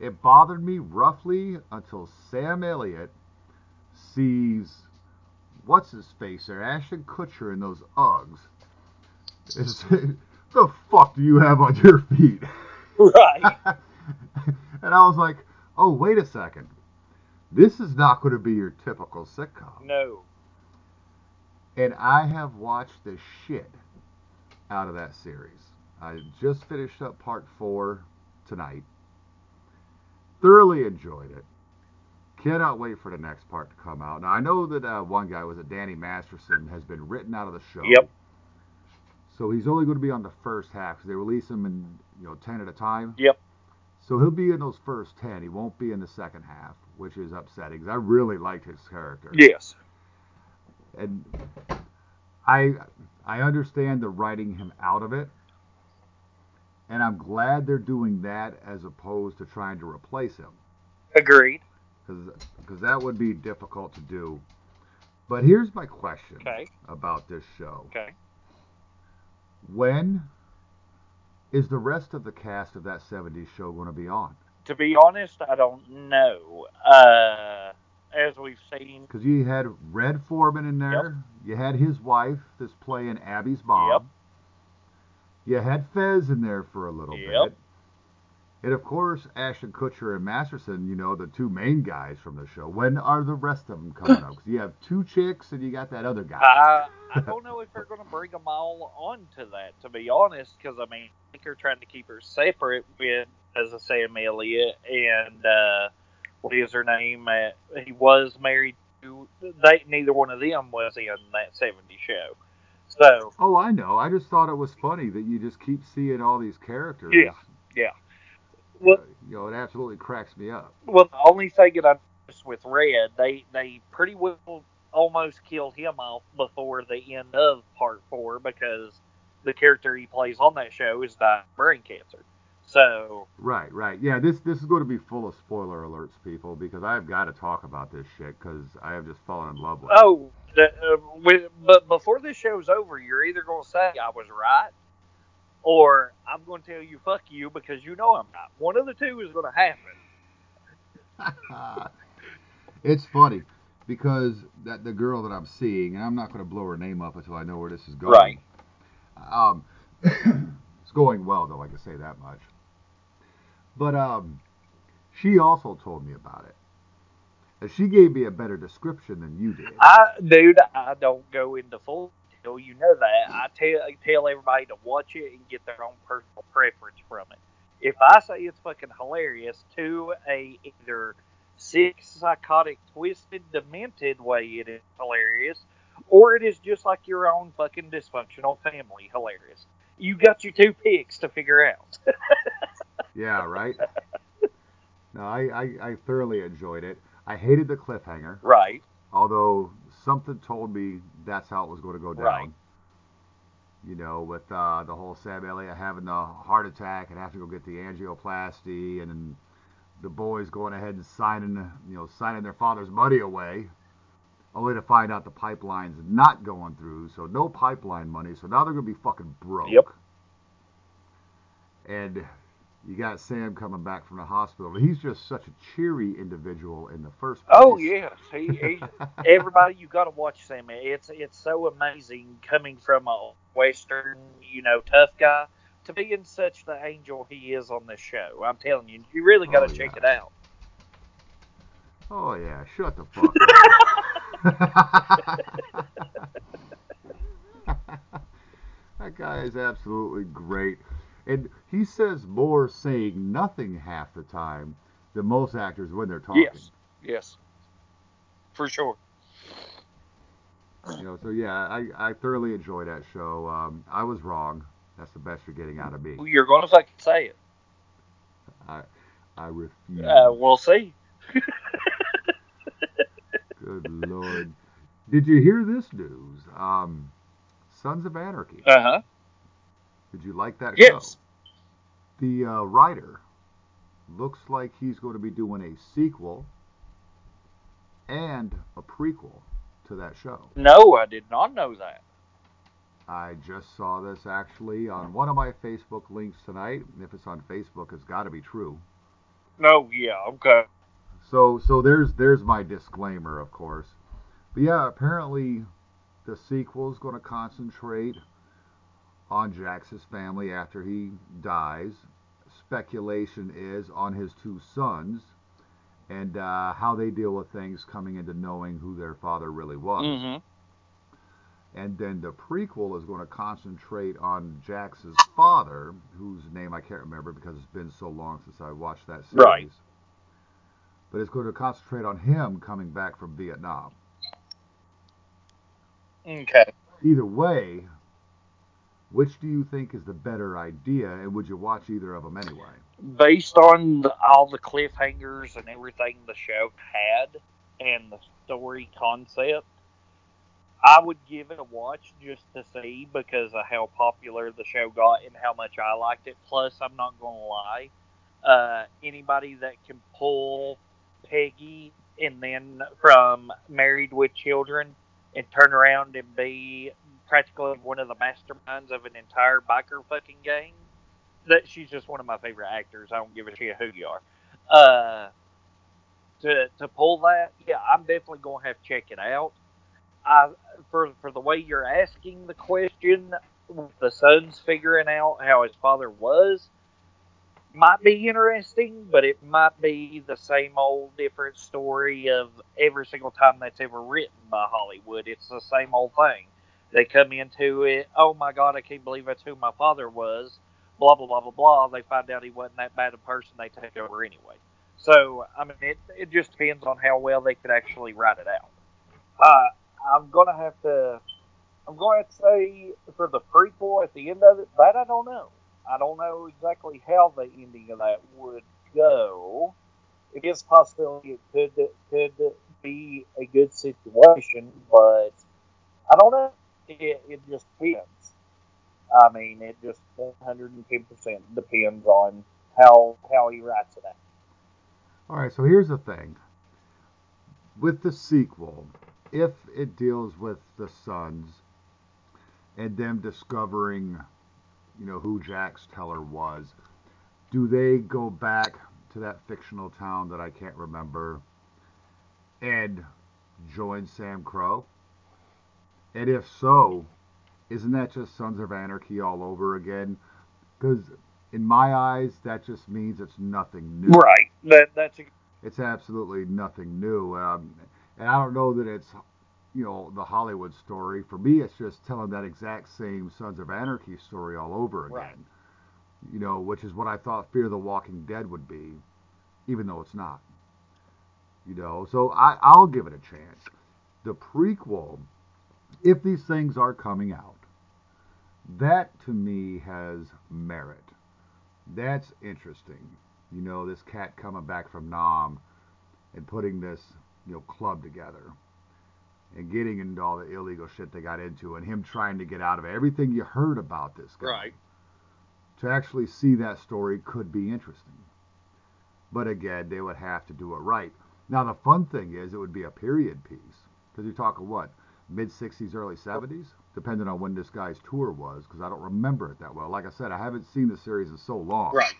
It bothered me roughly until Sam Elliott sees what's-his-face there, Ashton Kutcher in those Uggs. And says, the fuck do you have on your feet? Right. And I was like, oh, wait a second. This is not going to be your typical sitcom. No. And I have watched the shit out of that series. I just finished up part four tonight. Thoroughly enjoyed it. Cannot wait for the next part to come out. Now, I know that uh, one guy, was it Danny Masterson, has been written out of the show. Yep. So he's only going to be on the first half because they release him in, you know, ten at a time. Yep. So he'll be in those first ten. He won't be in the second half, which is upsetting because I really liked his character. Yes. And I I understand the writing him out of it. And I'm glad they're doing that as opposed to trying to replace him. Agreed. Because that would be difficult to do. But here's my question okay. about this show. Okay. When is the rest of the cast of That seventies Show going to be on? To be honest, I don't know. Uh, as we've seen... Because you had Red Foreman in there. Yep. You had his wife that's playing Abby's mom. Yep. You had Fez in there for a little yep. bit. And, of course, Ashton Kutcher and Masterson, you know, the two main guys from the show. When are the rest of them coming up? Because you have two chicks and you got that other guy. Uh, I don't know if they're going to bring them all onto that, to be honest. Because, I mean, I think they're trying to keep her separate with, as I say, Sam Elliott and uh, what is her name? Uh, he was married to... They, neither one of them was in That seventies Show. So. Oh, I know. I just thought it was funny that you just keep seeing all these characters. Yeah, yeah. Well, you know, it absolutely cracks me up. Well, the only thing that I noticed with Red, they, they pretty well almost killed him off before the end of part four because the character he plays on that show is dying of brain cancer. So. Right, right. Yeah, this, this is going to be full of spoiler alerts, people, because I've got to talk about this shit because I have just fallen in love with it. Oh, the, uh, with, but before this show's over, you're either going to say I was right. Or I'm going to tell you, fuck you, because you know I'm not. One of the two is going to happen. It's funny, because that the girl that I'm seeing, and I'm not going to blow her name up until I know where this is going. Right. Um, it's going well, though, I can say that much. But um, she also told me about it. And she gave me a better description than you did. I, dude, I don't go into full... You know that. I tell I tell everybody to watch it and get their own personal preference from it. If I say it's fucking hilarious to a either sick, psychotic, twisted, demented way it is hilarious, or it is just like your own fucking dysfunctional family hilarious. You got your two picks to figure out. Yeah, right? No, I, I, I thoroughly enjoyed it. I hated the cliffhanger. Right. Although... Something told me that's how it was going to go down. Right. You know, with uh, the whole Sam Elliott having the heart attack and having to go get the angioplasty, and then the boys going ahead and signing, you know, signing their father's money away, only to find out the pipeline's not going through, so no pipeline money. So now they're going to be fucking broke. Yep. And you got Sam coming back from the hospital. He's just such a cheery individual in the first place. Oh, yes. He, he, everybody, you got to watch Sam. It's it's so amazing coming from a Western, you know, tough guy to being such the angel he is on this show. I'm telling you, you really got to oh, check yeah. it out. Oh, yeah. Shut the fuck up. That guy is absolutely great. And he says more saying nothing half the time than most actors when they're talking. Yes, yes, for sure. You know, so yeah, I, I thoroughly enjoy that show. Um, I was wrong. That's the best you're getting out of me. You're going to fucking say it. I I refuse. Uh, we'll see. Good Lord. Did you hear this news? Um, Sons of Anarchy. Uh-huh. Did you like that yes. show? Yes. The uh, writer looks like he's going to be doing a sequel and a prequel to that show. No, I did not know that. I just saw this actually on one of my Facebook links tonight. And if it's on Facebook, it's got to be true. No, yeah, okay. So, so there's there's my disclaimer, of course. But yeah, apparently the sequel is going to concentrate on Jax's family after he dies. Speculation is on his two sons and uh, how they deal with things coming into knowing who their father really was. Mm-hmm. And then the prequel is going to concentrate on Jax's father, whose name I can't remember because it's been so long since I watched that series. Right. But it's going to concentrate on him coming back from Vietnam. Okay. Either way... Which do you think is the better idea, and would you watch either of them anyway? Based on the, all the cliffhangers and everything the show had and the story concept, I would give it a watch just to see because of how popular the show got and how much I liked it. Plus, I'm not going to lie, uh, anybody that can pull Peggy and then from Married with Children and turn around and be practically one of the masterminds of an entire biker fucking gang, that she's just one of my favorite actors. I don't give a shit who you are. Uh, to to pull that, yeah, I'm definitely going to have to check it out. I, for for the way you're asking the question, with the son's figuring out how his father was, might be interesting, but it might be the same old different story of every single time that's ever written by Hollywood. It's the same old thing. They come into it, oh my God, I can't believe that's who my father was, blah, blah, blah, blah, blah. They find out he wasn't that bad a person, they take over anyway. So, I mean, it, it just depends on how well they could actually write it out. Uh, I'm gonna have to. I'm gonna have to say for the prequel at the end of it, that I don't know. I don't know exactly how the ending of that would go. It is a possibility it could could be a good situation, but I don't know. It, it just depends. I mean, it just one hundred ten percent depends on how how he writes it out. All right. So here's the thing. With the sequel, if it deals with the sons and them discovering, you know, who Jack's teller was, do they go back to that fictional town that I can't remember and join Sam Crow? And if so, isn't that just Sons of Anarchy all over again? Because in my eyes, that just means it's nothing new. Right. That that's. A- it's absolutely nothing new. Um, And I don't know that it's, you know, the Hollywood story. For me, it's just telling that exact same Sons of Anarchy story all over again. Right. You know, which is what I thought Fear the Walking Dead would be, even though it's not. You know, so I, I'll give it a chance. The prequel, if these things are coming out, that to me has merit. That's interesting. You know, this cat coming back from Nam and putting this, you know, club together and getting into all the illegal shit they got into and him trying to get out of it. Everything you heard about this guy. Right. To actually see that story could be interesting. But again, they would have to do it right. Now, the fun thing is it would be a period piece. Because you talk of what? mid sixties, early seventies? Depending on when this guy's tour was, because I don't remember it that well. Like I said, I haven't seen the series in so long. Right.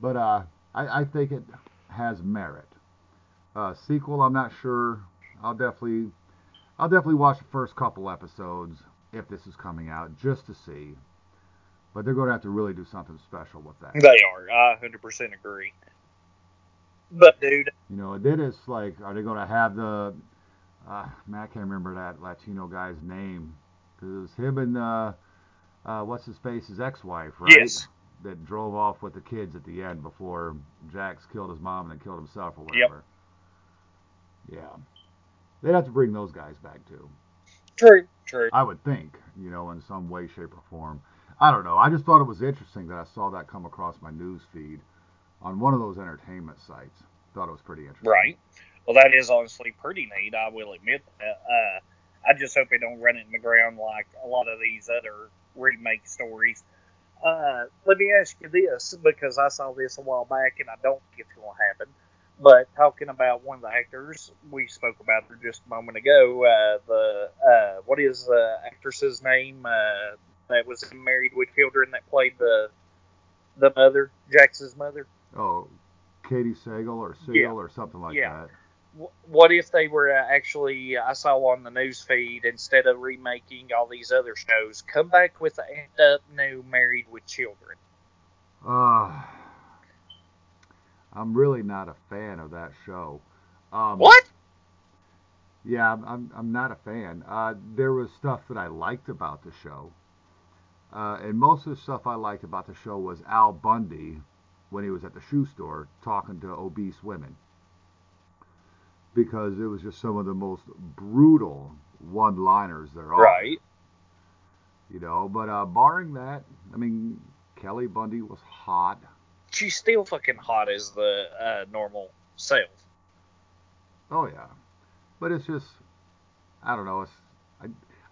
But uh, I, I think it has merit. Uh, sequel, I'm not sure. I'll definitely, I'll definitely watch the first couple episodes if this is coming out just to see. But they're going to have to really do something special with that. They are. I one hundred percent agree. But dude, you know, then it's like, are they going to have the? Uh, man, I can't remember that Latino guy's name because it was him and uh, uh, what's his face, his ex-wife, right? Yes. That drove off with the kids at the end before Jax killed his mom and then killed himself or whatever. Yep. Yeah, they'd have to bring those guys back, too. True, true. I would think, you know, in some way, shape, or form. I don't know. I just thought it was interesting that I saw that come across my news feed on one of those entertainment sites. Thought it was pretty interesting. Right. Well, that is honestly pretty neat, I will admit that. Uh, I just hope they don't run it in the ground like a lot of these other remake stories. Uh, let me ask you this, because I saw this a while back, and I don't think it's going to happen. But talking about one of the actors, we spoke about her just a moment ago, uh, the uh, what is the actress's name uh, that was Married with Children that played the the mother, Jax's mother? Oh, Katey Sagal or Sagal yeah. or something like yeah. that. W- what if they were actually, I saw on the news feed, instead of remaking all these other shows, come back with the amped-up new Married with Children? Ah. Uh. I'm really not a fan of that show. Um, what? Yeah, I'm, I'm I'm not a fan. Uh, there was stuff that I liked about the show. Uh, and most of the stuff I liked about the show was Al Bundy, when he was at the shoe store, talking to obese women. Because it was just some of the most brutal one-liners there are. Right. You know, but uh, barring that, I mean, Kelly Bundy was hot. She's still fucking hot as the uh, normal self. Oh, yeah. But it's just, I don't know. It's, I,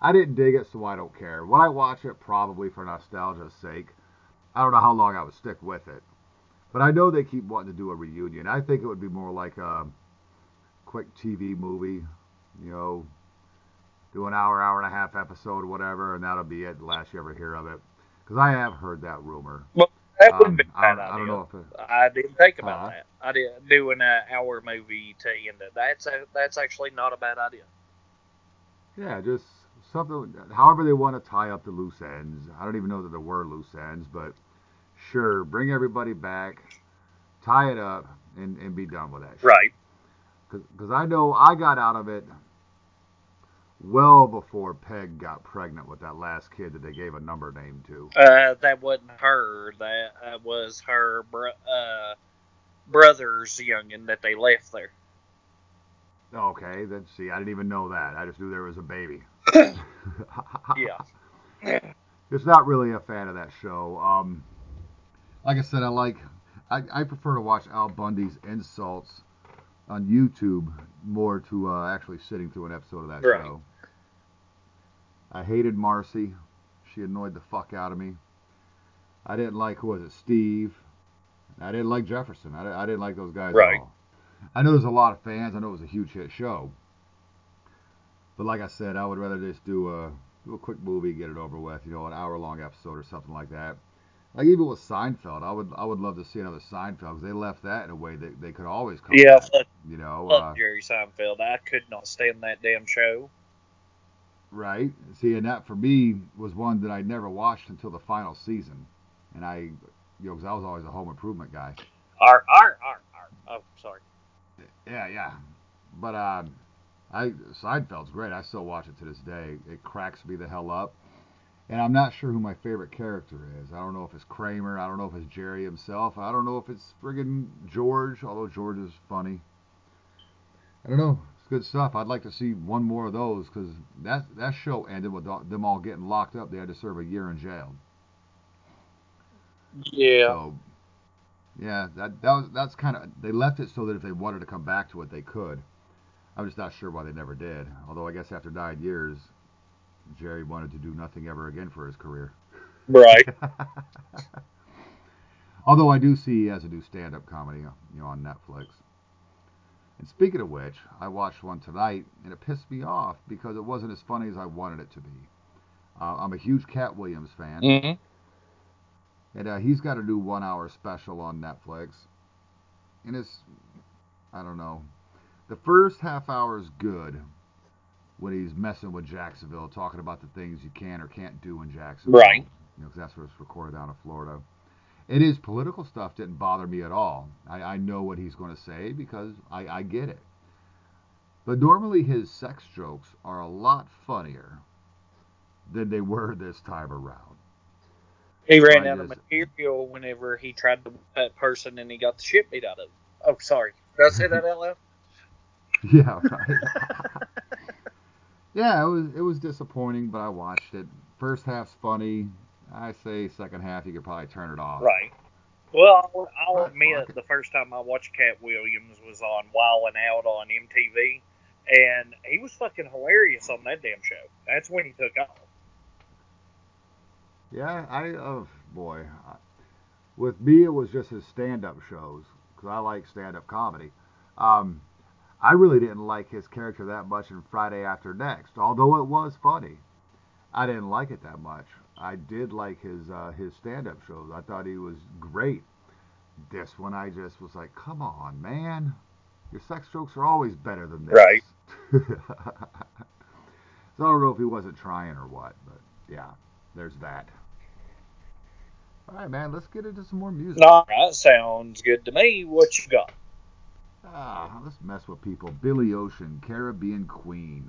I didn't dig it, so I don't care. Would I watch it? Probably for nostalgia's sake. I don't know how long I would stick with it. But I know they keep wanting to do a reunion. I think it would be more like a quick T V movie, you know, do an hour, hour and a half episode, whatever, and that'll be it, the last you ever hear of it. Because I have heard that rumor. Well, that would have um, been a bad idea. I don't know if it, I didn't think about uh-huh. that. I did doing an hour movie to end it. That's a, that's actually not a bad idea. Yeah, just something, however they want to tie up the loose ends. I don't even know that there were loose ends, but sure, bring everybody back, tie it up, and, and be done with that shit. Right. Because I know I got out of it well before Peg got pregnant with that last kid that they gave a number name to. Uh, that wasn't her. That uh, was her bro- uh, brother's youngin' that they left there. Okay, then see, I didn't even know that. I just knew there was a baby. Yeah. Just not really a fan of that show. Um, like I said, I like, I, I prefer to watch Al Bundy's insults on YouTube more to uh, actually sitting through an episode of that right. show. I hated Marcy. She annoyed the fuck out of me. I didn't like, who was it, Steve. I didn't like Jefferson. I, I didn't like those guys right. at all. I know there's a lot of fans. I know it was a huge hit show. But like I said, I would rather just do a, do a quick movie, get it over with, you know, an hour-long episode or something like that. Like, even with Seinfeld, I would I would love to see another Seinfeld, because they left that in a way that they could always come yeah, back. Yeah, you know, fuck uh, Jerry Seinfeld. I could not stand that damn show. Right. See, and that, for me, was one that I never watched until the final season. And I, you know, because I was always a Home Improvement guy. Arr, arr, arr, arr. Oh, sorry. Yeah, yeah. But uh, I Seinfeld's great. I still watch it to this day. It cracks me the hell up. And I'm not sure who my favorite character is. I don't know if it's Kramer. I don't know if it's Jerry himself. I don't know if it's friggin' George, although George is funny. I don't know. It's good stuff. I'd like to see one more of those, because that, that show ended with them all getting locked up. They had to serve a year in jail. Yeah. So, yeah, that, that was, that's kind of... They left it so that if they wanted to come back to it, they could. I'm just not sure why they never did. Although I guess after nine years... Jerry wanted to do nothing ever again for his career. Right. Although I do see he has a new stand-up comedy, you know, on Netflix. And speaking of which, I watched one tonight, and it pissed me off because it wasn't as funny as I wanted it to be. Uh, I'm a huge Cat Williams fan. Mm-hmm. And uh, he's got a new one-hour special on Netflix. And it's, I don't know. The first half hour is good, when he's messing with Jacksonville, talking about the things you can or can't do in Jacksonville. Right. You know, because that's where it's recorded out of Florida. And his political stuff didn't bother me at all. I, I know what he's going to say because I, I get it. But normally his sex jokes are a lot funnier than they were this time around. He ran so out just, of material whenever he tried to that person and he got the shit beat out of him. Oh, sorry. Did I say that out loud? Yeah, right. Yeah, it was it was disappointing, but I watched it. First half's funny. I say second half, you could probably turn it off. Right. Well, I'll, I'll admit the first time I watched Cat Williams was on Wild 'N Out on M T V, and he was fucking hilarious on that damn show. That's when he took off. Yeah, I, oh boy. With me, it was just his stand-up shows, because I like stand-up comedy. Um... I really didn't like his character that much in Friday After Next, although it was funny. I didn't like it that much. I did like his uh, his stand-up shows. I thought he was great. This one, I just was like, come on, man. Your sex jokes are always better than this. Right. So I don't know if he wasn't trying or what, but yeah, there's that. All right, man, let's get into some more music. All right, sounds good to me. What you got? Ah, let's mess with people. Billy Ocean, Caribbean Queen.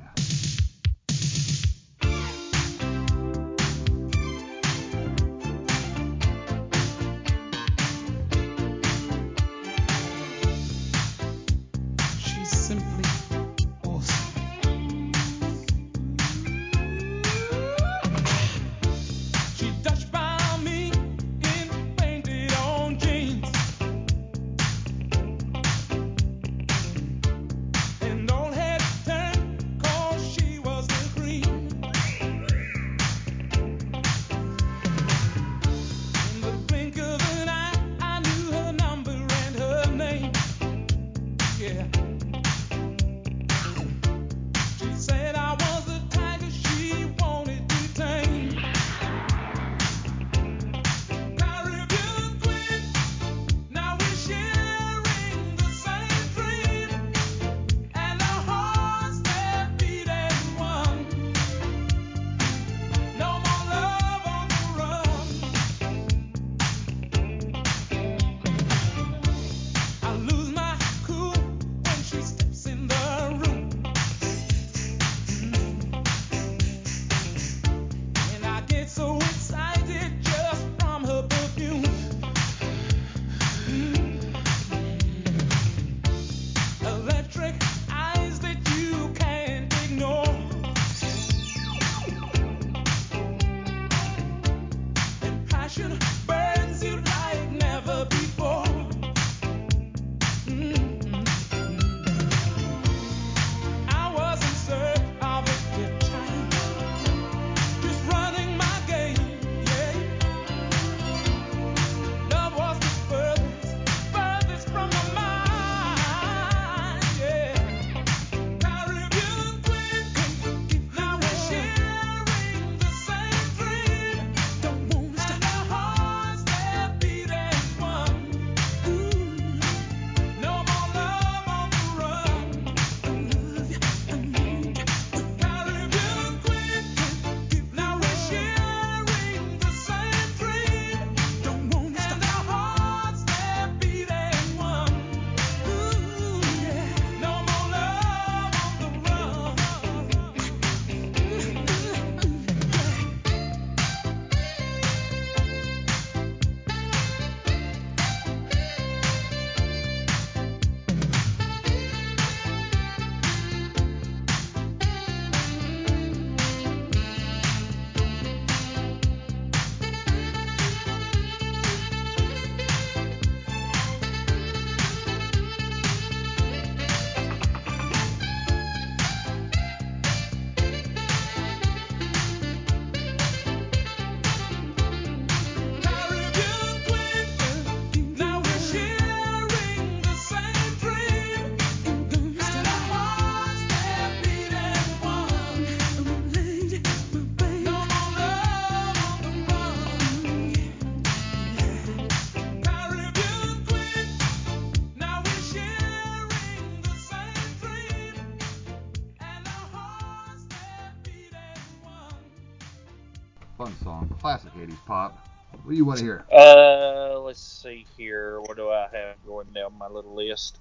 Fun song. Classic eighties pop. What do you want to hear? Uh, let's see here. What do I have going down my little list?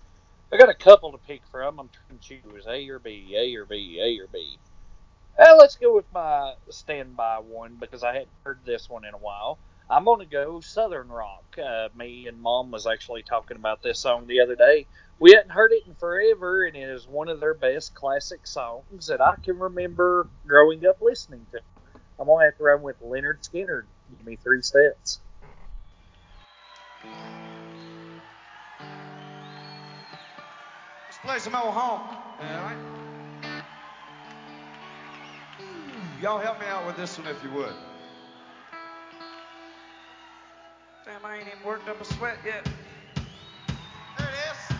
I got a couple to pick from. I'm trying to choose A or B, A or B, A or B. Uh, let's go with my standby one because I hadn't heard this one in a while. I'm going to go Southern Rock. Uh, me and Mom was actually talking about this song the other day. We hadn't heard it in forever, and it is one of their best classic songs that I can remember growing up listening to. I'm going to have to run with Leonard Skinner. Give me three sets. Let's play some old honk. All right. Y'all help me out with this one if you would. Damn, I ain't even worked up a sweat yet. There it is.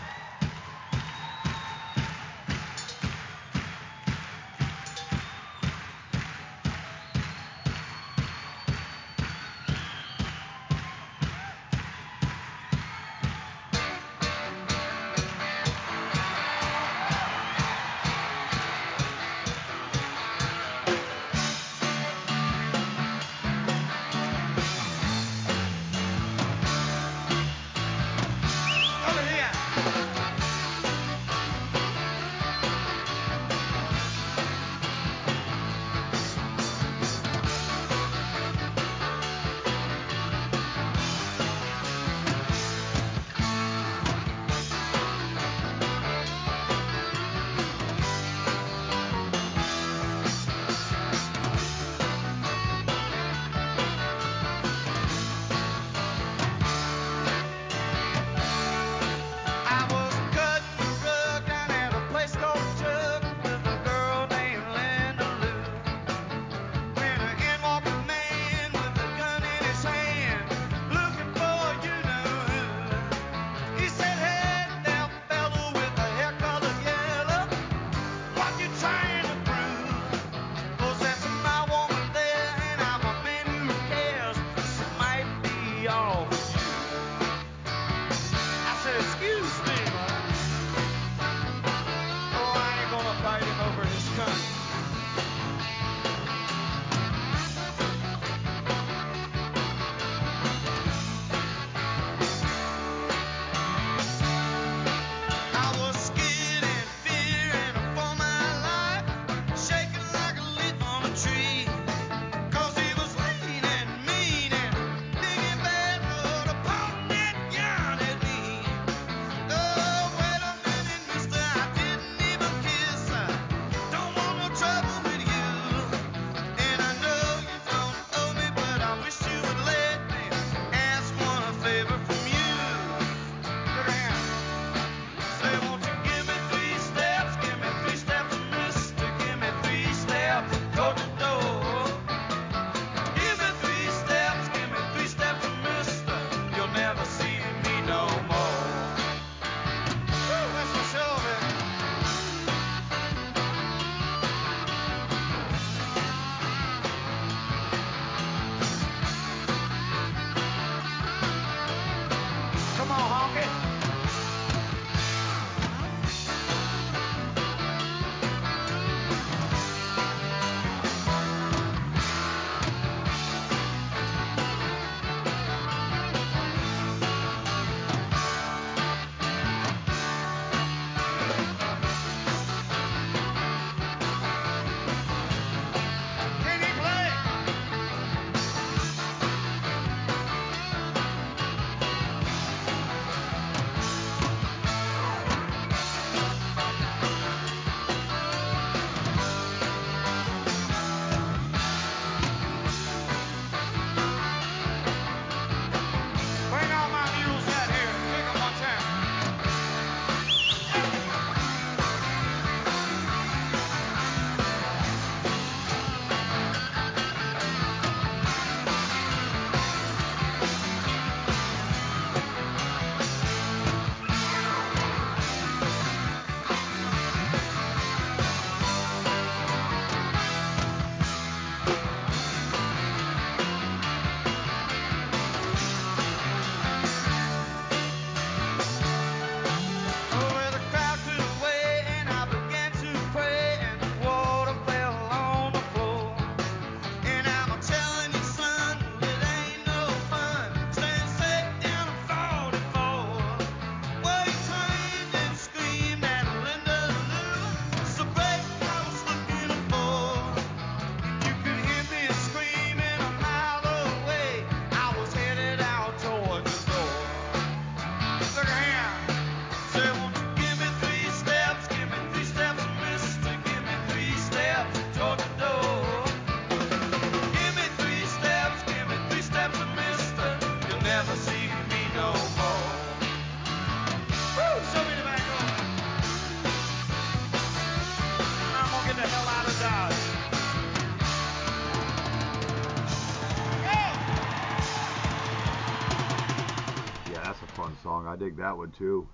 dig that one too.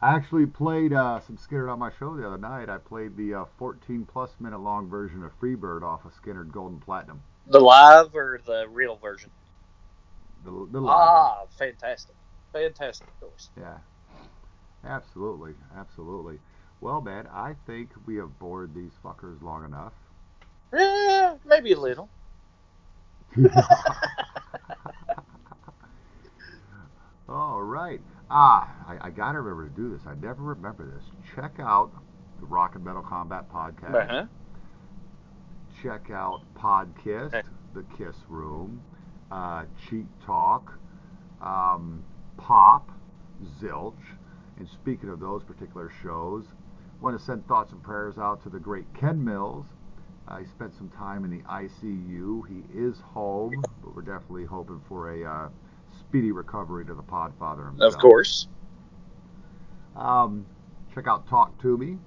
I actually played uh, some Skinner on my show the other night. I played the uh, fourteen plus minute long version of Freebird off of Skinner Golden Platinum. The live or the real version? The, the live. Ah, fantastic. Fantastic choice. Yeah. Absolutely. Absolutely. Well, man, I think we have bored these fuckers long enough. Yeah, maybe a little. All right. Ah, I, I got to remember to do this. I never remember this. Check out the Rock and Metal Combat podcast. Uh-huh. Check out Podkist, okay. The Kiss Room, uh, Cheat Talk, um, Pop, Zilch. And speaking of those particular shows, I want to send thoughts and prayers out to the great Ken Mills. Uh, he spent some time in the I C U. He is home, but we're definitely hoping for a uh, speedy recovery to the Podfather himself. Of course. Um, check out Talk To Me,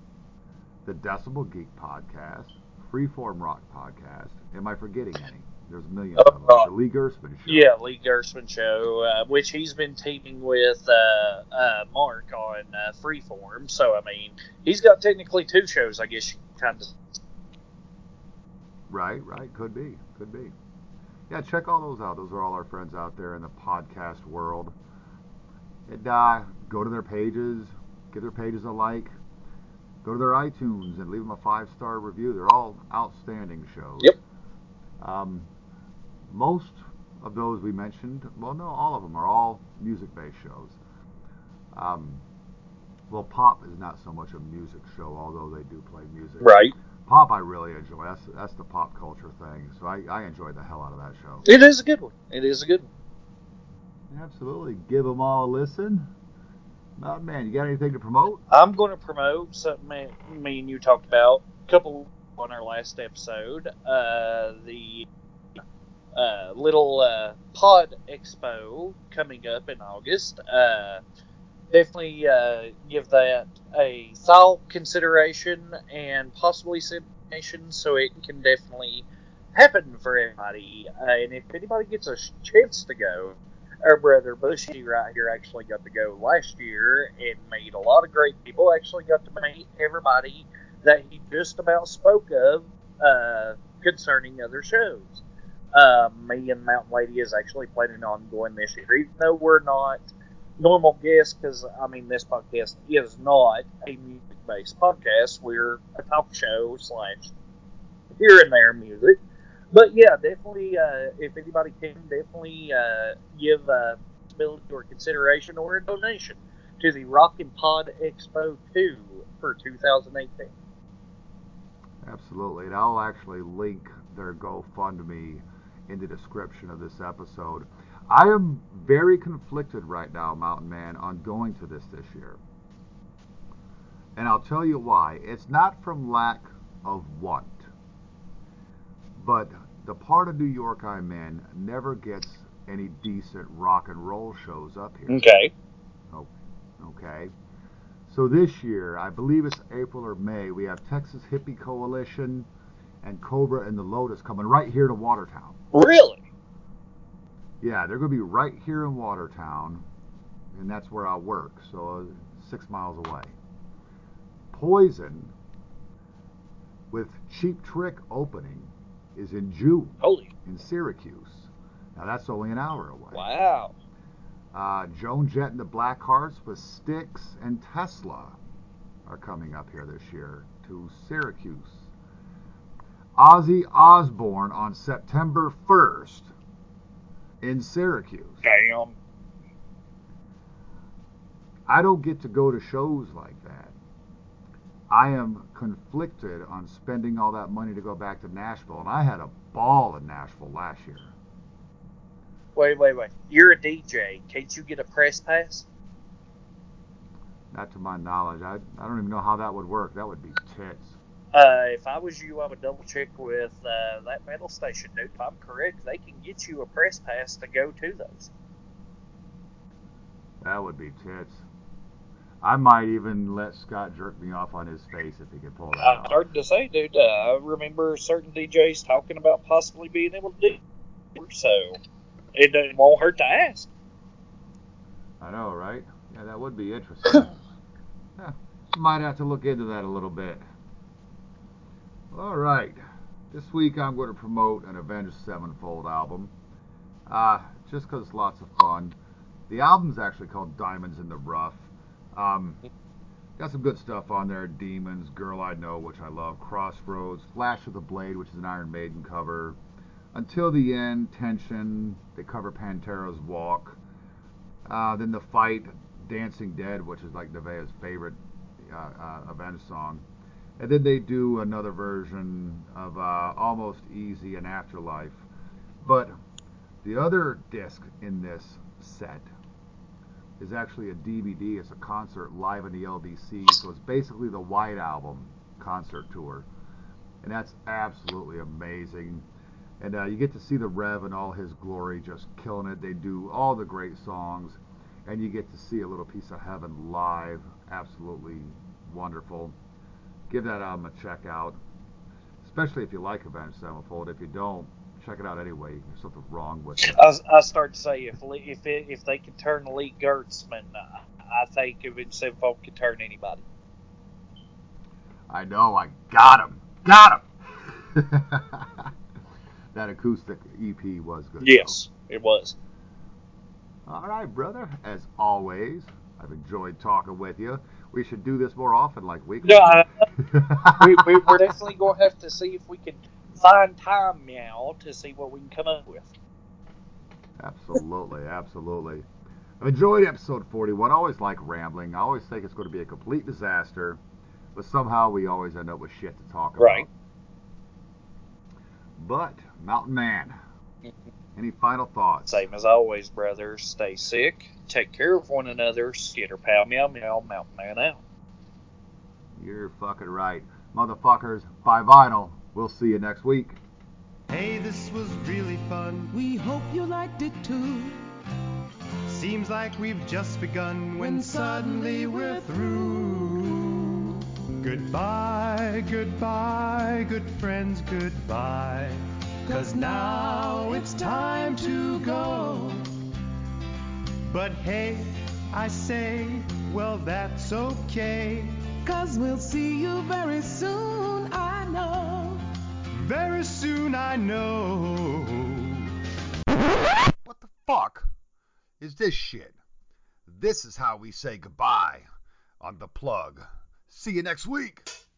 the Decibel Geek Podcast, Freeform Rock Podcast. Am I forgetting any? There's a million of them. Uh, the Lee Gerstmann Show. Yeah, Lee Gerstmann Show, uh, which he's been teaming with uh, uh, Mark on uh, Freeform. So, I mean, he's got technically two shows, I guess you kind of. Right, right. Could be. Could be. Yeah, check all those out. Those are all our friends out there in the podcast world. And uh, go to their pages, give their pages a like, go to their iTunes and leave them a five-star review. They're all outstanding shows. Yep. Um, most of those we mentioned, well, no, all of them are all music-based shows. Um, well, Pop is not so much a music show, although they do play music. Right. Pop I really enjoy. That's that's the pop culture thing, so I, I enjoy the hell out of that show. It is a good one. It is a good one. Absolutely. Give them all a listen. Oh, man, you got anything to promote? I'm going to promote something me and you talked about a couple on our last episode, uh, the uh, little uh, pod expo coming up in August. Uh, definitely uh, give that a thought, consideration, and possibly submission, so it can definitely happen for everybody. Uh, and if anybody gets a chance to go, our brother Bushy right here actually got to go last year and made a lot of great people. Actually got to meet everybody that he just about spoke of uh, concerning other shows. Uh, me and Mountain Lady is actually planning on going this year, even though we're not normal guests, because, I mean, this podcast is not a music-based podcast. We're a talk show slash here and there music. But, yeah, definitely, uh, if anybody can, definitely uh, give a possibility or consideration or a donation to the Rockin' Pod Expo two for two thousand eighteen. Absolutely, and I'll actually link their GoFundMe in the description of this episode. I am very conflicted right now, Mountain Man, on going to this this year. And I'll tell you why. It's not from lack of want. But the part of New York I'm in never gets any decent rock and roll shows up here. Okay. Oh, okay. So this year, I believe it's April or May, we have Texas Hippie Coalition and Cobra and the Lotus coming right here to Watertown. Really? Yeah, they're going to be right here in Watertown, and that's where I work, so six miles away. Poison, with Cheap Trick opening, is in June. Holy. In Syracuse. Now, that's only an hour away. Wow. Uh, Joan Jett and the Blackhearts with Styx and Tesla are coming up here this year to Syracuse. Ozzy Osbourne on September first in Syracuse. Damn. I don't get to go to shows like that. I am conflicted on spending all that money to go back to Nashville, and I had a ball in Nashville last year. Wait, wait, wait. You're a D J. Can't you get a press pass? Not to my knowledge. I I don't even know how that would work. That would be tits. Uh, if I was you, I would double check with uh, that metal station, dude. If I'm correct, they can get you a press pass to go to those. That would be tits. I might even let Scott jerk me off on his face if he could pull that uh, out. Hard to say, dude. Uh, I remember certain D Js talking about possibly being able to do it, so... It, it won't hurt to ask. I know, right? Yeah, that would be interesting. Yeah, might have to look into that a little bit. All right. This week I'm going to promote an Avenged Sevenfold album. Uh, just because it's lots of fun. The album's actually called Diamonds in the Rough. Um, got some good stuff on there. Demons, Girl I Know, which I love. Crossroads, Flash of the Blade, which is an Iron Maiden cover. Until the End, Tension, they cover Pantera's Walk. Uh, then The Fight, Dancing Dead, which is like Nevaeh's favorite uh, uh, Avenged song. And then they do another version of uh, Almost Easy and Afterlife. But the other disc in this set is actually a D V D. It's a concert live in the L B C. So it's basically the White Album concert tour. And that's absolutely amazing. And uh, you get to see the Rev in all his glory, just killing it. They do all the great songs. And you get to see a little piece of heaven live. Absolutely wonderful. Give that album a check out. Especially if you like Avenged Sevenfold. If you don't, check it out anyway. There's something wrong with it. I, I start to say, if if it, if they could turn Lee Gerstmann, I think Avenged Sevenfold could turn anybody. I know, I got him. Got him! That acoustic E P was good. Yes, though. It was. All right, brother. As always, I've enjoyed talking with you. We should do this more often, like weekly. Yeah, uh, we, we, we're definitely going to have to see if we can find time now to see what we can come up with. Absolutely, absolutely. I've enjoyed episode forty-one. I always like rambling. I always think it's going to be a complete disaster, but somehow we always end up with shit to talk about. Right. But, Mountain Man, any final thoughts? Same as always, brother. Stay sick. Take care of one another. Skitter pow meow meow. Mountain Man out. You're fucking right. Motherfuckers, bye vinyl. We'll see you next week. Hey, this was really fun. We hope you liked it too. Seems like we've just begun when, when suddenly we're through. Goodbye, goodbye, good friends, goodbye. 'Cause now it's time to go. But hey, I say, well, that's okay. 'Cause we'll see you very soon, I know. Very soon, I know. What the fuck is this shit? This is how we say goodbye on The Plug. See you next week.